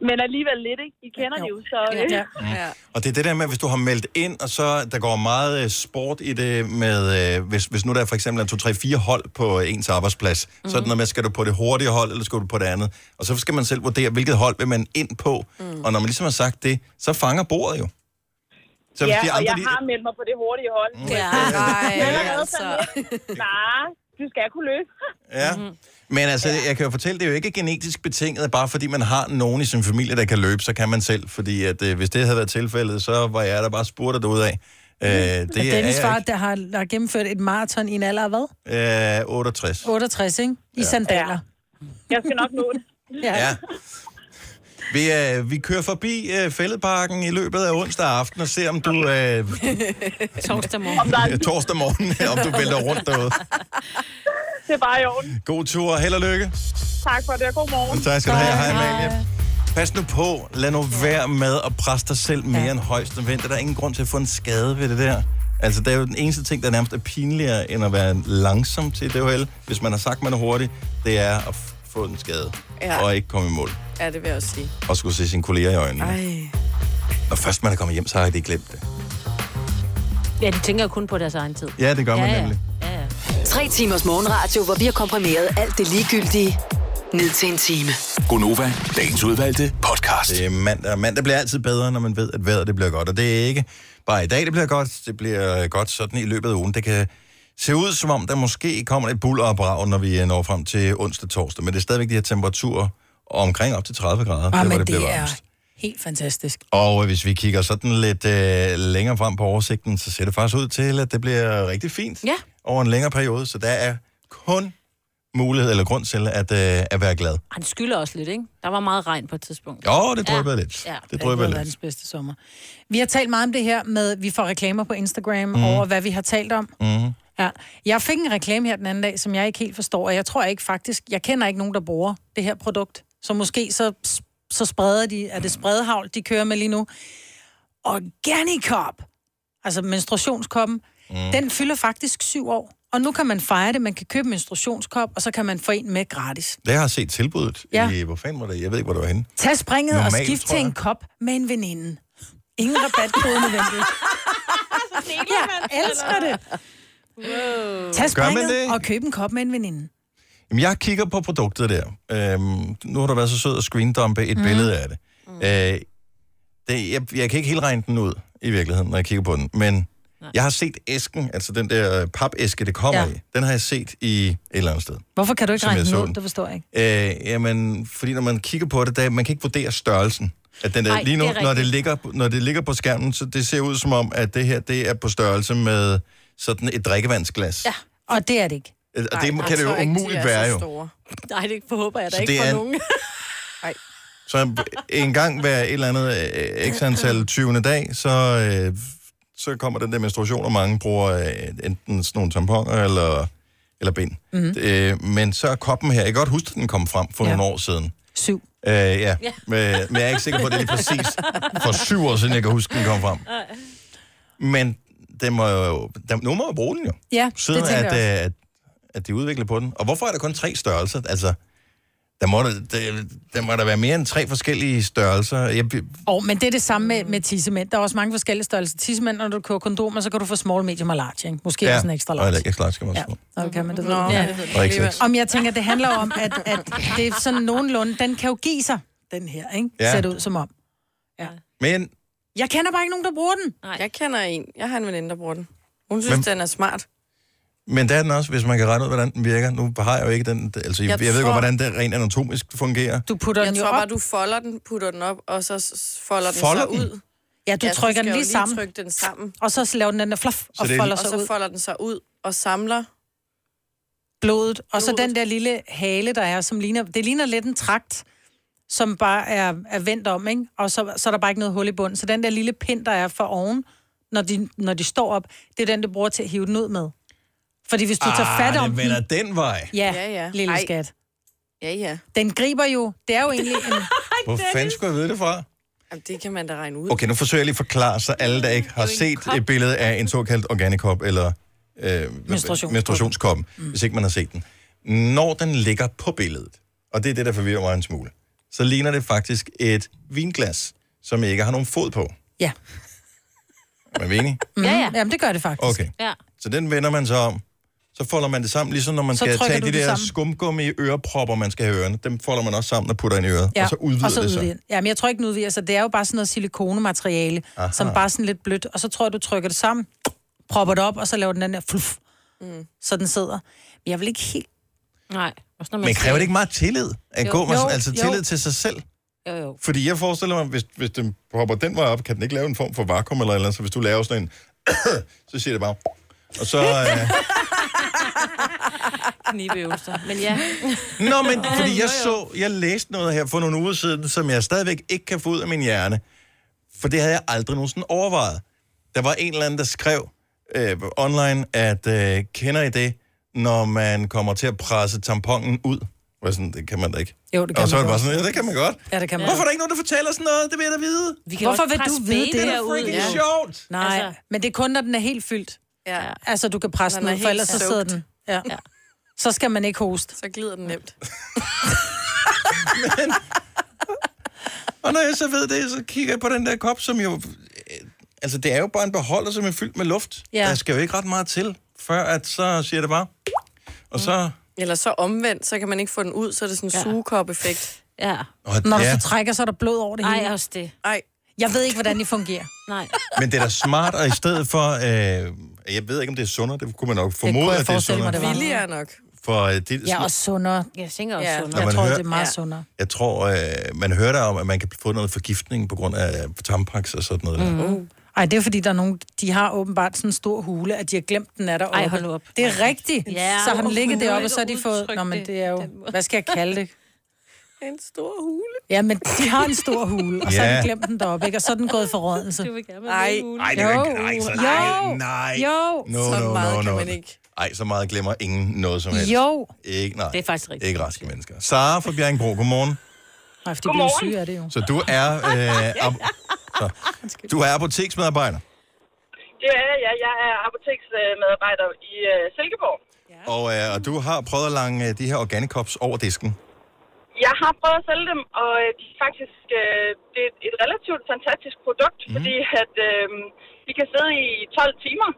Men alligevel lidt, ikke? I kender det jo, så... Ja, ja. Ja. Og det er det der med, hvis du har meldt ind, og så der går meget sport i det med... Hvis, hvis nu der for eksempel er to, tre, fire hold på ens arbejdsplads, mm-hmm. så er det noget med, skal du på det hurtige hold, eller skal du på det andet? Og så skal man selv vurdere, hvilket hold vil man ind på. Mm. Og når man ligesom har sagt det, så fanger bordet jo. Så ja, de andre, og jeg har meldt mig på det hurtige hold. Mm. Ja, nej, altså... Nej, du skal kunne løbe. Ja. Mm-hmm. Men altså, ja. jeg kan jo fortælle, det er jo ikke genetisk betinget, bare fordi man har nogen i sin familie, der kan løbe, så kan man selv. Fordi at, øh, hvis det havde været tilfældet, så var jeg der bare spurgt ud af. Øh, det og Dennis far, der har, der har gennemført et maraton i en alder af hvad? Øh, otteogtres. otteogtres, ikke? I ja. sandaler. Ja. Jeg skal nok nå det. ja. ja. Vi, øh, vi kører forbi øh, Fælledparken i løbet af onsdag aften og ser, om du... Øh, torsdag morgen. ja, torsdag morgen, om du vælter rundt derude. Det er bare i orden. God tur og held og lykke. Tak for det, og god morgen. Tak skal du have. Hej, Amalie. Pas nu på. Lad nu være med at presse dig selv mere ja. end højst nødvendigt. Der er ingen grund til at få en skade ved det der. Altså, det er jo den eneste ting, der nærmest er pinligere, end at være langsom til D H L. Hvis man har sagt, man er hurtig, det er at få en skade. Ja. Og ikke komme i mål. Ja, det vil jeg også sige. Og skulle se sine kolleger i øjnene. Ej. Når først man er kommet hjem, så har jeg det glemt det. Ja, de tænker kun på deres egen tid. Ja, det gør ja, man ja. nemlig. Ja, ja. Tre timers morgenradio, hvor vi har komprimeret alt det ligegyldige ned til en time. Gunnova, dagens udvalgte podcast. Det er mandag. Mandag bliver altid bedre, når man ved, at vejret det bliver godt. Og det er ikke bare i dag, det bliver godt. Det bliver godt sådan i løbet af ugen. Det kan se ud, som om der måske kommer et bulder og brag, når vi når frem til onsdag torsdag. Men det er stadigvæk de her temperaturer omkring op til tredive grader. Ah, det, men det, det er varmest. Helt fantastisk. Og hvis vi kigger sådan lidt øh, længere frem på oversigten, så ser det faktisk ud til, at det bliver rigtig fint. Ja. Over en længere periode, så der er kun mulighed eller grund til at, øh, at være glad. Han skylder også lidt, ikke? Der var meget regn på et tidspunkt. Jo, det dryppede ja. lidt. Ja, det dryppede lidt. Det var den bedste sommer. Vi har talt meget om det her med, vi får reklamer på Instagram mm. over, hvad vi har talt om. Mm. Ja. Jeg fik en reklame her den anden dag, som jeg ikke helt forstår, og jeg tror ikke faktisk, jeg kender ikke nogen, der bruger det her produkt. Så måske så, så spreder de, er det spredhavl, de kører med lige nu. OrganiCup, altså menstruationskoppen, mm. den fylder faktisk syv år. Og nu kan man fejre det, man kan købe menstruationskop, og så kan man få en med gratis. Det har jeg set tilbuddet. Ja. I, hvor fanden var det? Jeg ved ikke, hvor det var henne. Tag springet Normalt, og skift til en kop med en veninde. Ingen rabatkode nødvendigt. Jeg elsker det. Wow. Tag springet og køb en kop med en veninde. Jamen, jeg kigger på produktet der. Øhm, nu har du været så sød at screendumpe et mm. billede af det. Mm. Øh, det jeg, jeg kan ikke helt regne den ud, i virkeligheden, når jeg kigger på den. Men nej. Jeg har set æsken, altså den der papæske, det kommer ja. i. Den har jeg set i et eller andet sted. Hvorfor kan du ikke regne den ud? Det forstår jeg ikke. Øh, jamen, fordi når man kigger på det, der, man kan ikke vurdere størrelsen. At den der, Ej, lige nu, det når, det ligger, når det ligger på skærmen, så det ser ud som om, at det her det er på størrelse med sådan et drikkevandsglas. Ja, og det er det ikke. Det Ej, kan det jo umuligt være, jo. Nej, det håber jeg da ikke for nogen. Nej. Så en gang hver et eller andet x antal tyvende dag, så, øh, så kommer den der menstruation, og mange bruger øh, enten sådan nogle tamponer eller, eller bind. Mm-hmm. Øh, men så er koppen her. Jeg kan godt huske, at den kom frem for ja. nogle år siden. Syv. Øh, ja, yeah. men, men jeg er ikke sikker på, at det er lige præcis for syv år siden, jeg kan huske, den kom frem. Men det må jo, det, nu må jeg bruge den jo. Ja, siden det tænker at, jeg at, at de udvikler på den. Og hvorfor er der kun tre størrelser? Altså, der må der, der, der må der være mere end tre forskellige størrelser. Jeg... Oh, men det er det samme med, med tissemænd. Der er også mange forskellige størrelser. Tissemænd, når du køber kondomer, så kan du få small, medium og large, ikke? Måske ja. også en ekstra large. Ja, ekstra large skal man også få. Okay, men det ved jeg. Ja. Ja. Om jeg tænker, det handler om, at, at det er sådan nogenlunde, den kan jo give sig, den her, ikke? Ja. Ser det ud som om. Ja. Men... Jeg kender bare ikke nogen, der bruger den. Nej, jeg kender en. Jeg har en veninde, der bruger den. Hun synes, men... den er smart. Men der er den også, hvis man kan regne ud, hvordan den virker. Nu har jeg jo ikke den... Altså, jeg, jeg tror, ved godt, hvordan det rent anatomisk fungerer. Du putter jeg den jo tror, op. Jeg tror bare, du folder den, putter den op, og så folder den folder så den? ud. Ja, du ja, trykker den lige sammen. Lige trykke den sammen. Og så laver den den der fluff, og folder den, sig ud. Og så folder den sig ud, og samler... Blodet. Og så den der lille hale, der er, som ligner... Det ligner lidt en trakt, som bare er, er vendt om, ikke? Og så, så er der bare ikke noget hul i bunden. Så den der lille pind, der er for oven, når de, når de står op, det er den, du bruger til at hive den ud med. Fordi hvis du ah, tager fat om den... vender den vej. Ja, ja, ja. lille Ej. skat. Ja, ja. Den griber jo... Det er jo egentlig en... Hvor fanden skulle jeg vide det fra? Jamen, det kan man da regne ud. Okay, nu forsøger jeg lige at forklare, så alle, der ikke har set et billede af en såkaldt OrganiCup, eller... Øh, menstruationskoppen, mm. hvis ikke man har set den. Når den ligger på billedet, og det er det, der forvirrer mig en smule, så ligner det faktisk et vinglas, som ikke har nogen fod på. Ja. Er man enig? Mm. Ja, ja. Jamen, det gør det faktisk. Okay. Ja. Så den vender man så om. Så folder man det sammen, ligesom når man så skal tage de der skumgummi ørepropper, man skal have ørerne. Dem folder man også sammen og putter ind i øret, ja. og så udvider og så det sig. Ja, men jeg tror ikke, den udvider sig. Det er jo bare sådan noget silikonemateriale, Aha. som bare sådan lidt blødt. Og så tror jeg, du trykker det sammen, propper det op, og så laver den den der fluff, mm. så den sidder. Men jeg vil ikke helt... Nej. Også når man Men kræver det ikke meget tillid? At jo. gå med sådan, altså jo. tillid til sig selv? Jo, jo. Fordi jeg forestiller mig, hvis, hvis den propper den vej op, kan den ikke lave en form for vakuum eller eller andet, så hvis du laver sådan en... så siger det bare... Og så... Øh... Knibeøvelser, men ja. Nå, men fordi jeg så... Jeg læste noget her for nogle uger siden, som jeg stadigvæk ikke kan få ud af min hjerne. For det havde jeg aldrig nogensinde overvejet. Der var en eller anden, der skrev... Øh, online, at øh, kender I det, når man kommer til at presse tamponen ud? Sådan, det kan man da ikke. Jo, det kan og så man det bare sådan, ja, det kan man godt. Ja, det kan man. Hvorfor er der ikke nogen, der fortæller sådan noget? Det vil jeg da vide. Vi Hvorfor vil du vide det? Det er freaking ja. sjovt. Nej, altså, men det er kun, når den er helt fyldt. Ja. Altså, du kan presse den ud, for ellers så sidder den. Ja. Ja. Så skal man ikke hoste. Så glider den nemt. men, og når jeg så ved det, så kigger jeg på den der kop, som jo... Altså, det er jo bare en beholder, som er fyldt med luft. Ja. Der skal jo ikke ret meget til, før at så siger det bare... Og så... Eller så omvendt, så kan man ikke få den ud, så er det sådan en ja. sugekop-effekt. Ja. Og Når ja. du så trækker, så er der blod over det Ej, hele. Nej, også det. Ej. Jeg ved ikke, hvordan det fungerer. Nej. Men det er da smart, og i stedet for... Øh, jeg ved ikke, om det er sundere. Det kunne man nok formode, at det er sundere. Det kunne jeg forestille mig, det var nok. For, øh, det, ja, og sundere. Jeg tænker også ja. sundere. Jeg tror, hører, det er meget ja. sundere. Jeg tror, øh, man hører der om, at man kan få noget forgiftning på grund af tampons og sådan noget. Mm. Ej, det er fordi, der er nogen, de har åbenbart sådan en stor hule, at de har glemt den af deroppe. Ej, hold op. Det er rigtigt. Ja, så har den ligget deroppe, og så har de fået... Nå, men det er jo... Hvad skal jeg kalde det? En stor hule. Ja, men de har en stor hule, og så har de glemt den deroppe, ikke? Og så er den gået forrådelse. Du vil gerne have en hule. Ej, det er ikke... Ej, så nej, nej. Jo. No, no, no, no, no. Så meget kan man ikke. Ej, så meget glemmer ingen noget som helst. Jo. Ikke, nej. Det er faktisk rigtigt. Ikke raske mennesker. Sara fra Bjerringbro, godmorgen. Nej, fordi du er syg af det jo. Så du er... Øh, Så. Du er apoteksmedarbejder? Det er jeg. Ja. Jeg er apoteksmedarbejder i uh, Silkeborg. Ja. Og, uh, og du har prøvet at lange uh, de her OrganiCups over disken? Jeg har prøvet at sælge dem, og uh, de er faktisk uh, det er et relativt fantastisk produkt, mm. fordi at, uh, de kan sidde i tolv timer,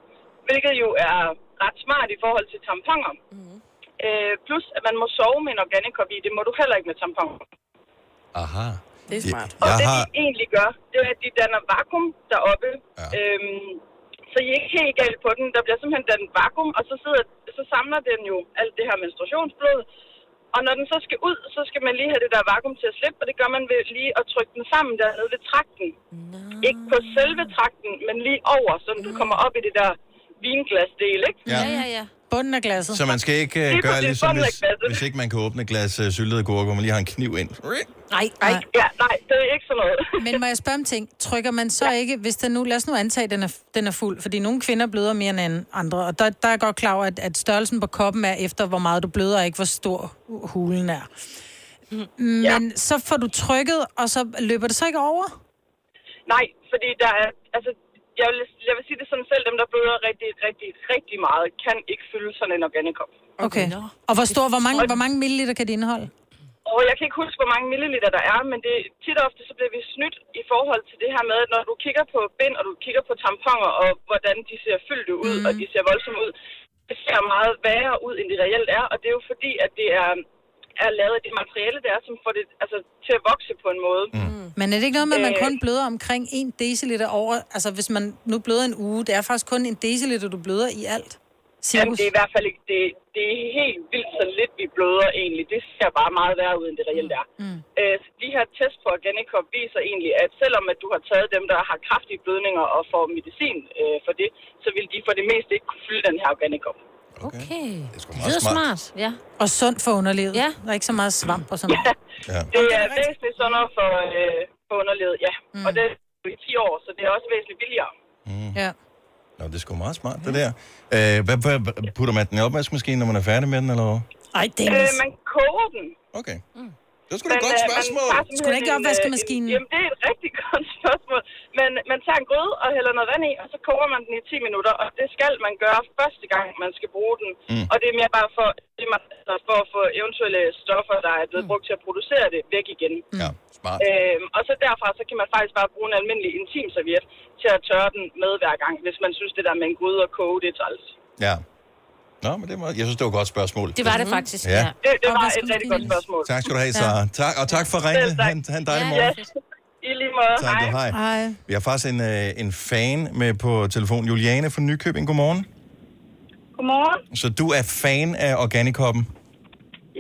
hvilket jo er ret smart i forhold til tamponer. Mm. Uh, plus at man må sove med en OrganiCup i, det må du heller ikke med tamponer. Aha. Det er smart. Og jeg det, har... de egentlig gør, det er, at de danner vakuum deroppe. Ja. Øhm, så I er ikke helt galt på den. Der bliver simpelthen dannet vakuum, og så, sidder, så samler den jo alt det her menstruationsblod. Og når den så skal ud, så skal man lige have det der vakuum til at slippe, og det gør man ved lige at trykke den sammen dernede ved trakten. No. Ikke på selve trakten, men lige over, så no. du kommer op i det der vinglasdel, ikke? Ja, ja, ja. ja. Bunden af glasset. Så man skal ikke uh, gøre ligesom, hvis, hvis ikke man kan åbne et glas uh, syltede agurk, hvor man lige har en kniv ind. Nej, nej. Ja, nej, det er ikke sådan noget. Men må jeg spørge om ting? Trykker man så ja. ikke, hvis den nu, lad os nu antage, at den er, den er fuld, fordi nogle kvinder bløder mere end andre, og der, der er jeg godt klar over, at, at størrelsen på koppen er efter, hvor meget du bløder, og ikke hvor stor hulen er. Men ja. så får du trykket, og så løber det så ikke over? Nej, fordi der er, altså... Jeg vil, jeg vil sige det sådan selv, dem der bløder rigtig, rigtig, rigtig meget, kan ikke fylde sådan en OrganiCup. Okay. Og hvor stor, hvor mange, hvor mange milliliter kan det indeholde? Og jeg kan ikke huske, hvor mange milliliter der er, men det, tit og ofte så bliver vi snydt i forhold til det her med, at når du kigger på bind, og du kigger på tamponer, og hvordan de ser fyldte ud, mm. og de ser voldsomme ud, det ser meget værre ud, end det reelt er, og det er jo fordi, at det er, er lavet af det materiale, der er, som får det altså, til at vokse på en måde. Mm. Men er det ikke noget med, at man kun bløder omkring en deciliter over... Altså, hvis man nu bløder en uge, det er faktisk kun en deciliter, du bløder i alt? Jamen, det er i hvert fald ikke, det, det er helt vildt så lidt, vi bløder egentlig. Det ser bare meget værre ud, end det reelt er. Mm. Øh, så de her tests på OrganiCup viser egentlig, at selvom at du har taget dem, der har kraftige blødninger og får medicin øh, for det, så vil de for det meste ikke kunne fylde den her OrganiCup. Okay. okay. Det er sgu meget det er smart. smart. Ja. Og sundt for underlivet. Ja. Der er ikke så meget svamp og sådan noget. Ja. Ja. Det er væsentligt sundere for, øh, for underlivet, ja. Mm. Og det er i ti år, så det er også væsentligt billigere. Mm. Ja. Nå, det er sgu meget smart, det der. Øh, hvad, hvad, putter man den i opvaskemaskinen, når man er færdig med den, eller hvad? Ej, det er øh, man koger den. Okay. Mm. Det er sgu da et godt spørgsmål. Man, skulle ikke opvaskemaskinen? En, en, jamen, det er et rigtig godt spørgsmål. Men man tager en gryde og hælder noget vand i, og så koger man den i ti minutter. Og det skal man gøre første gang, man skal bruge den. Mm. Og det er mere bare for, det er mere for at få eventuelle stoffer, der er blevet brugt til at producere det, væk igen. Mm. Ja, smart. Øhm, og så derfra, så kan man faktisk bare bruge en almindelig intimserviet til at tørre den med hver gang, hvis man synes, det der med en gryde og koge, det er træls. Ja. Nå, men det var, jeg synes, det var et godt spørgsmål. Det var det faktisk, ja. ja. Det, det var et rigtig godt spørgsmål. Tak skal du have, Sara. Tak, og tak for at ringe. Ha' en dejlig morgen. Yes. I lige måde. Tak, hej. Du, hej. hej. Vi har faktisk en, en fan med på telefon. Juliane fra Nykøbing, godmorgen. Godmorgen. Så du er fan af OrganiCuppen?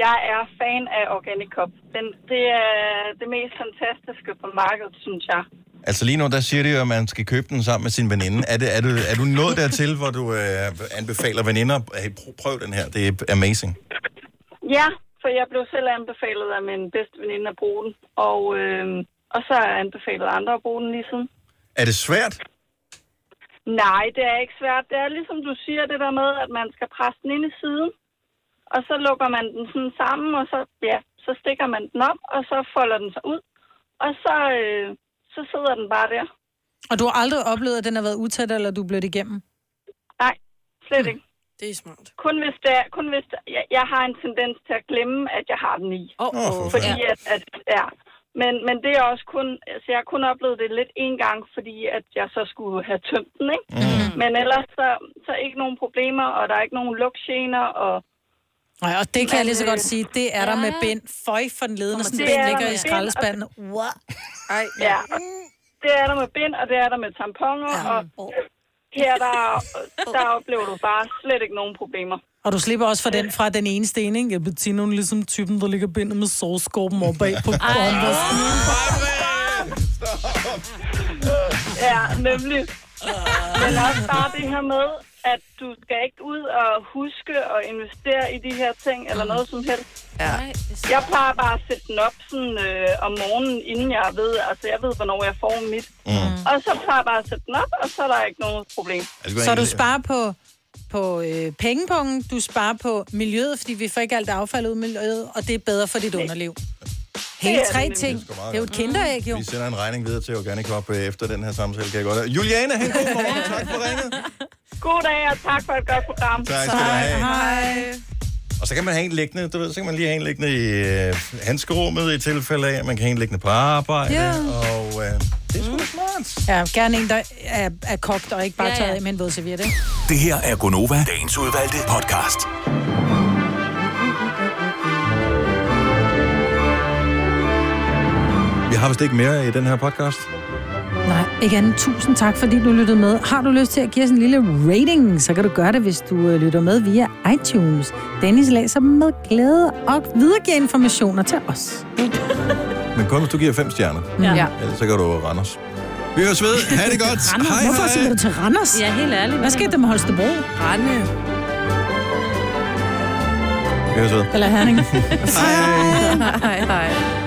Jeg er fan af OrganiCup. Den, det er det mest fantastiske på markedet, synes jeg. Altså lige nu, der siger det jo, at man skal købe den sammen med sin veninde. Er, det, er, du, er du nået dertil, hvor du øh, anbefaler veninder, hey, prøv den her, det er amazing? Ja, for jeg blev selv anbefalet af min bedste veninde at bruge den, og, øh, og så er anbefalet andre at bruge den lige siden. Er det svært? Nej, det er ikke svært. Det er ligesom du siger, det der med, at man skal presse den ind i siden, og så lukker man den sådan sammen, og så, ja, så stikker man den op, og så folder den sig ud, og så... Øh, så sidder den bare der. Og du har aldrig oplevet, at den har været utæt, eller du er blevet igennem? Nej, slet ikke. Det er smart. Kun hvis det er, kun hvis det er, jeg, jeg har en tendens til at glemme, at jeg har den i. Oh, oh, fordi at, at, ja. Men, men det er også kun, altså jeg har kun oplevet det lidt en gang, fordi at jeg så skulle have tømt den, ikke? Mm. Men ellers så, så ikke nogen problemer, og der er ikke nogen lugtgener, og... Nej, og det kan jeg lige så godt sige, det er der med bind. Føj for den ledende, sådan bind ligger i skraldespanden. What? Ej, ja. Det er der med bind, og det er der med tamponer, og her der, der oplever du bare slet ikke nogen problemer. Og du slipper også for den fra den ene sten, ikke? Jeg betiner hun ligesom typen, der ligger bindet med sovskorpen op bag på håndvasken. Ja, nemlig. Men også bare det her med... at du skal ikke ud og huske og investere i de her ting, eller noget som helst. Ja. Jeg plejer bare at sætte den op sådan, øh, om morgenen, inden jeg ved, altså jeg ved, hvornår jeg får mit. Mm. Og så plejer jeg bare at sætte den op, og så er der ikke noget problem. Så du sparer på, på øh, pengepunkten, du sparer på miljøet, fordi vi får ikke alt affald ud i miljøet, og det er bedre for dit underliv. Hele tre det ting. Det er jo et kinderæg, jo. Vi sender en regning videre til OrganiCup efter den her samtale, kan jeg godt have. Juliane, hen god morgen. Tak for ringet. God dag, og tak for et godt program. Tak skal du have. Hej. Og så kan man have en liggende, du ved, så kan man lige have en liggende i øh, handskerummet i tilfælde af, man kan have en liggende på arbejde, yeah. og øh, det er sgu mm. smart. Ja, gerne en, der er, er kogt og ikke bare ja, tørret ja. Af med en vådserviette. Det her er Gunnova, dagens udvalgte podcast. Vi har vist ikke mere i den her podcast. Nej, ikke andet. Tusind tak, fordi du lyttede med. Har du lyst til at give os en lille rating, så kan du gøre det, hvis du lytter med via iTunes. Dennis læser dem med glæde og videregiver informationer til os. Men kun hvis du giver fem stjerner. Ja. ja. Ellers så kan du rende os. Vi høres ved. Ha' det godt. Hej, hej. Hvorfor siger du til Randers? Ja, helt ærligt. Hvad skete der med Holstebro? Rande. Vi høres ved. Eller Herning. Hej. Hej, hej.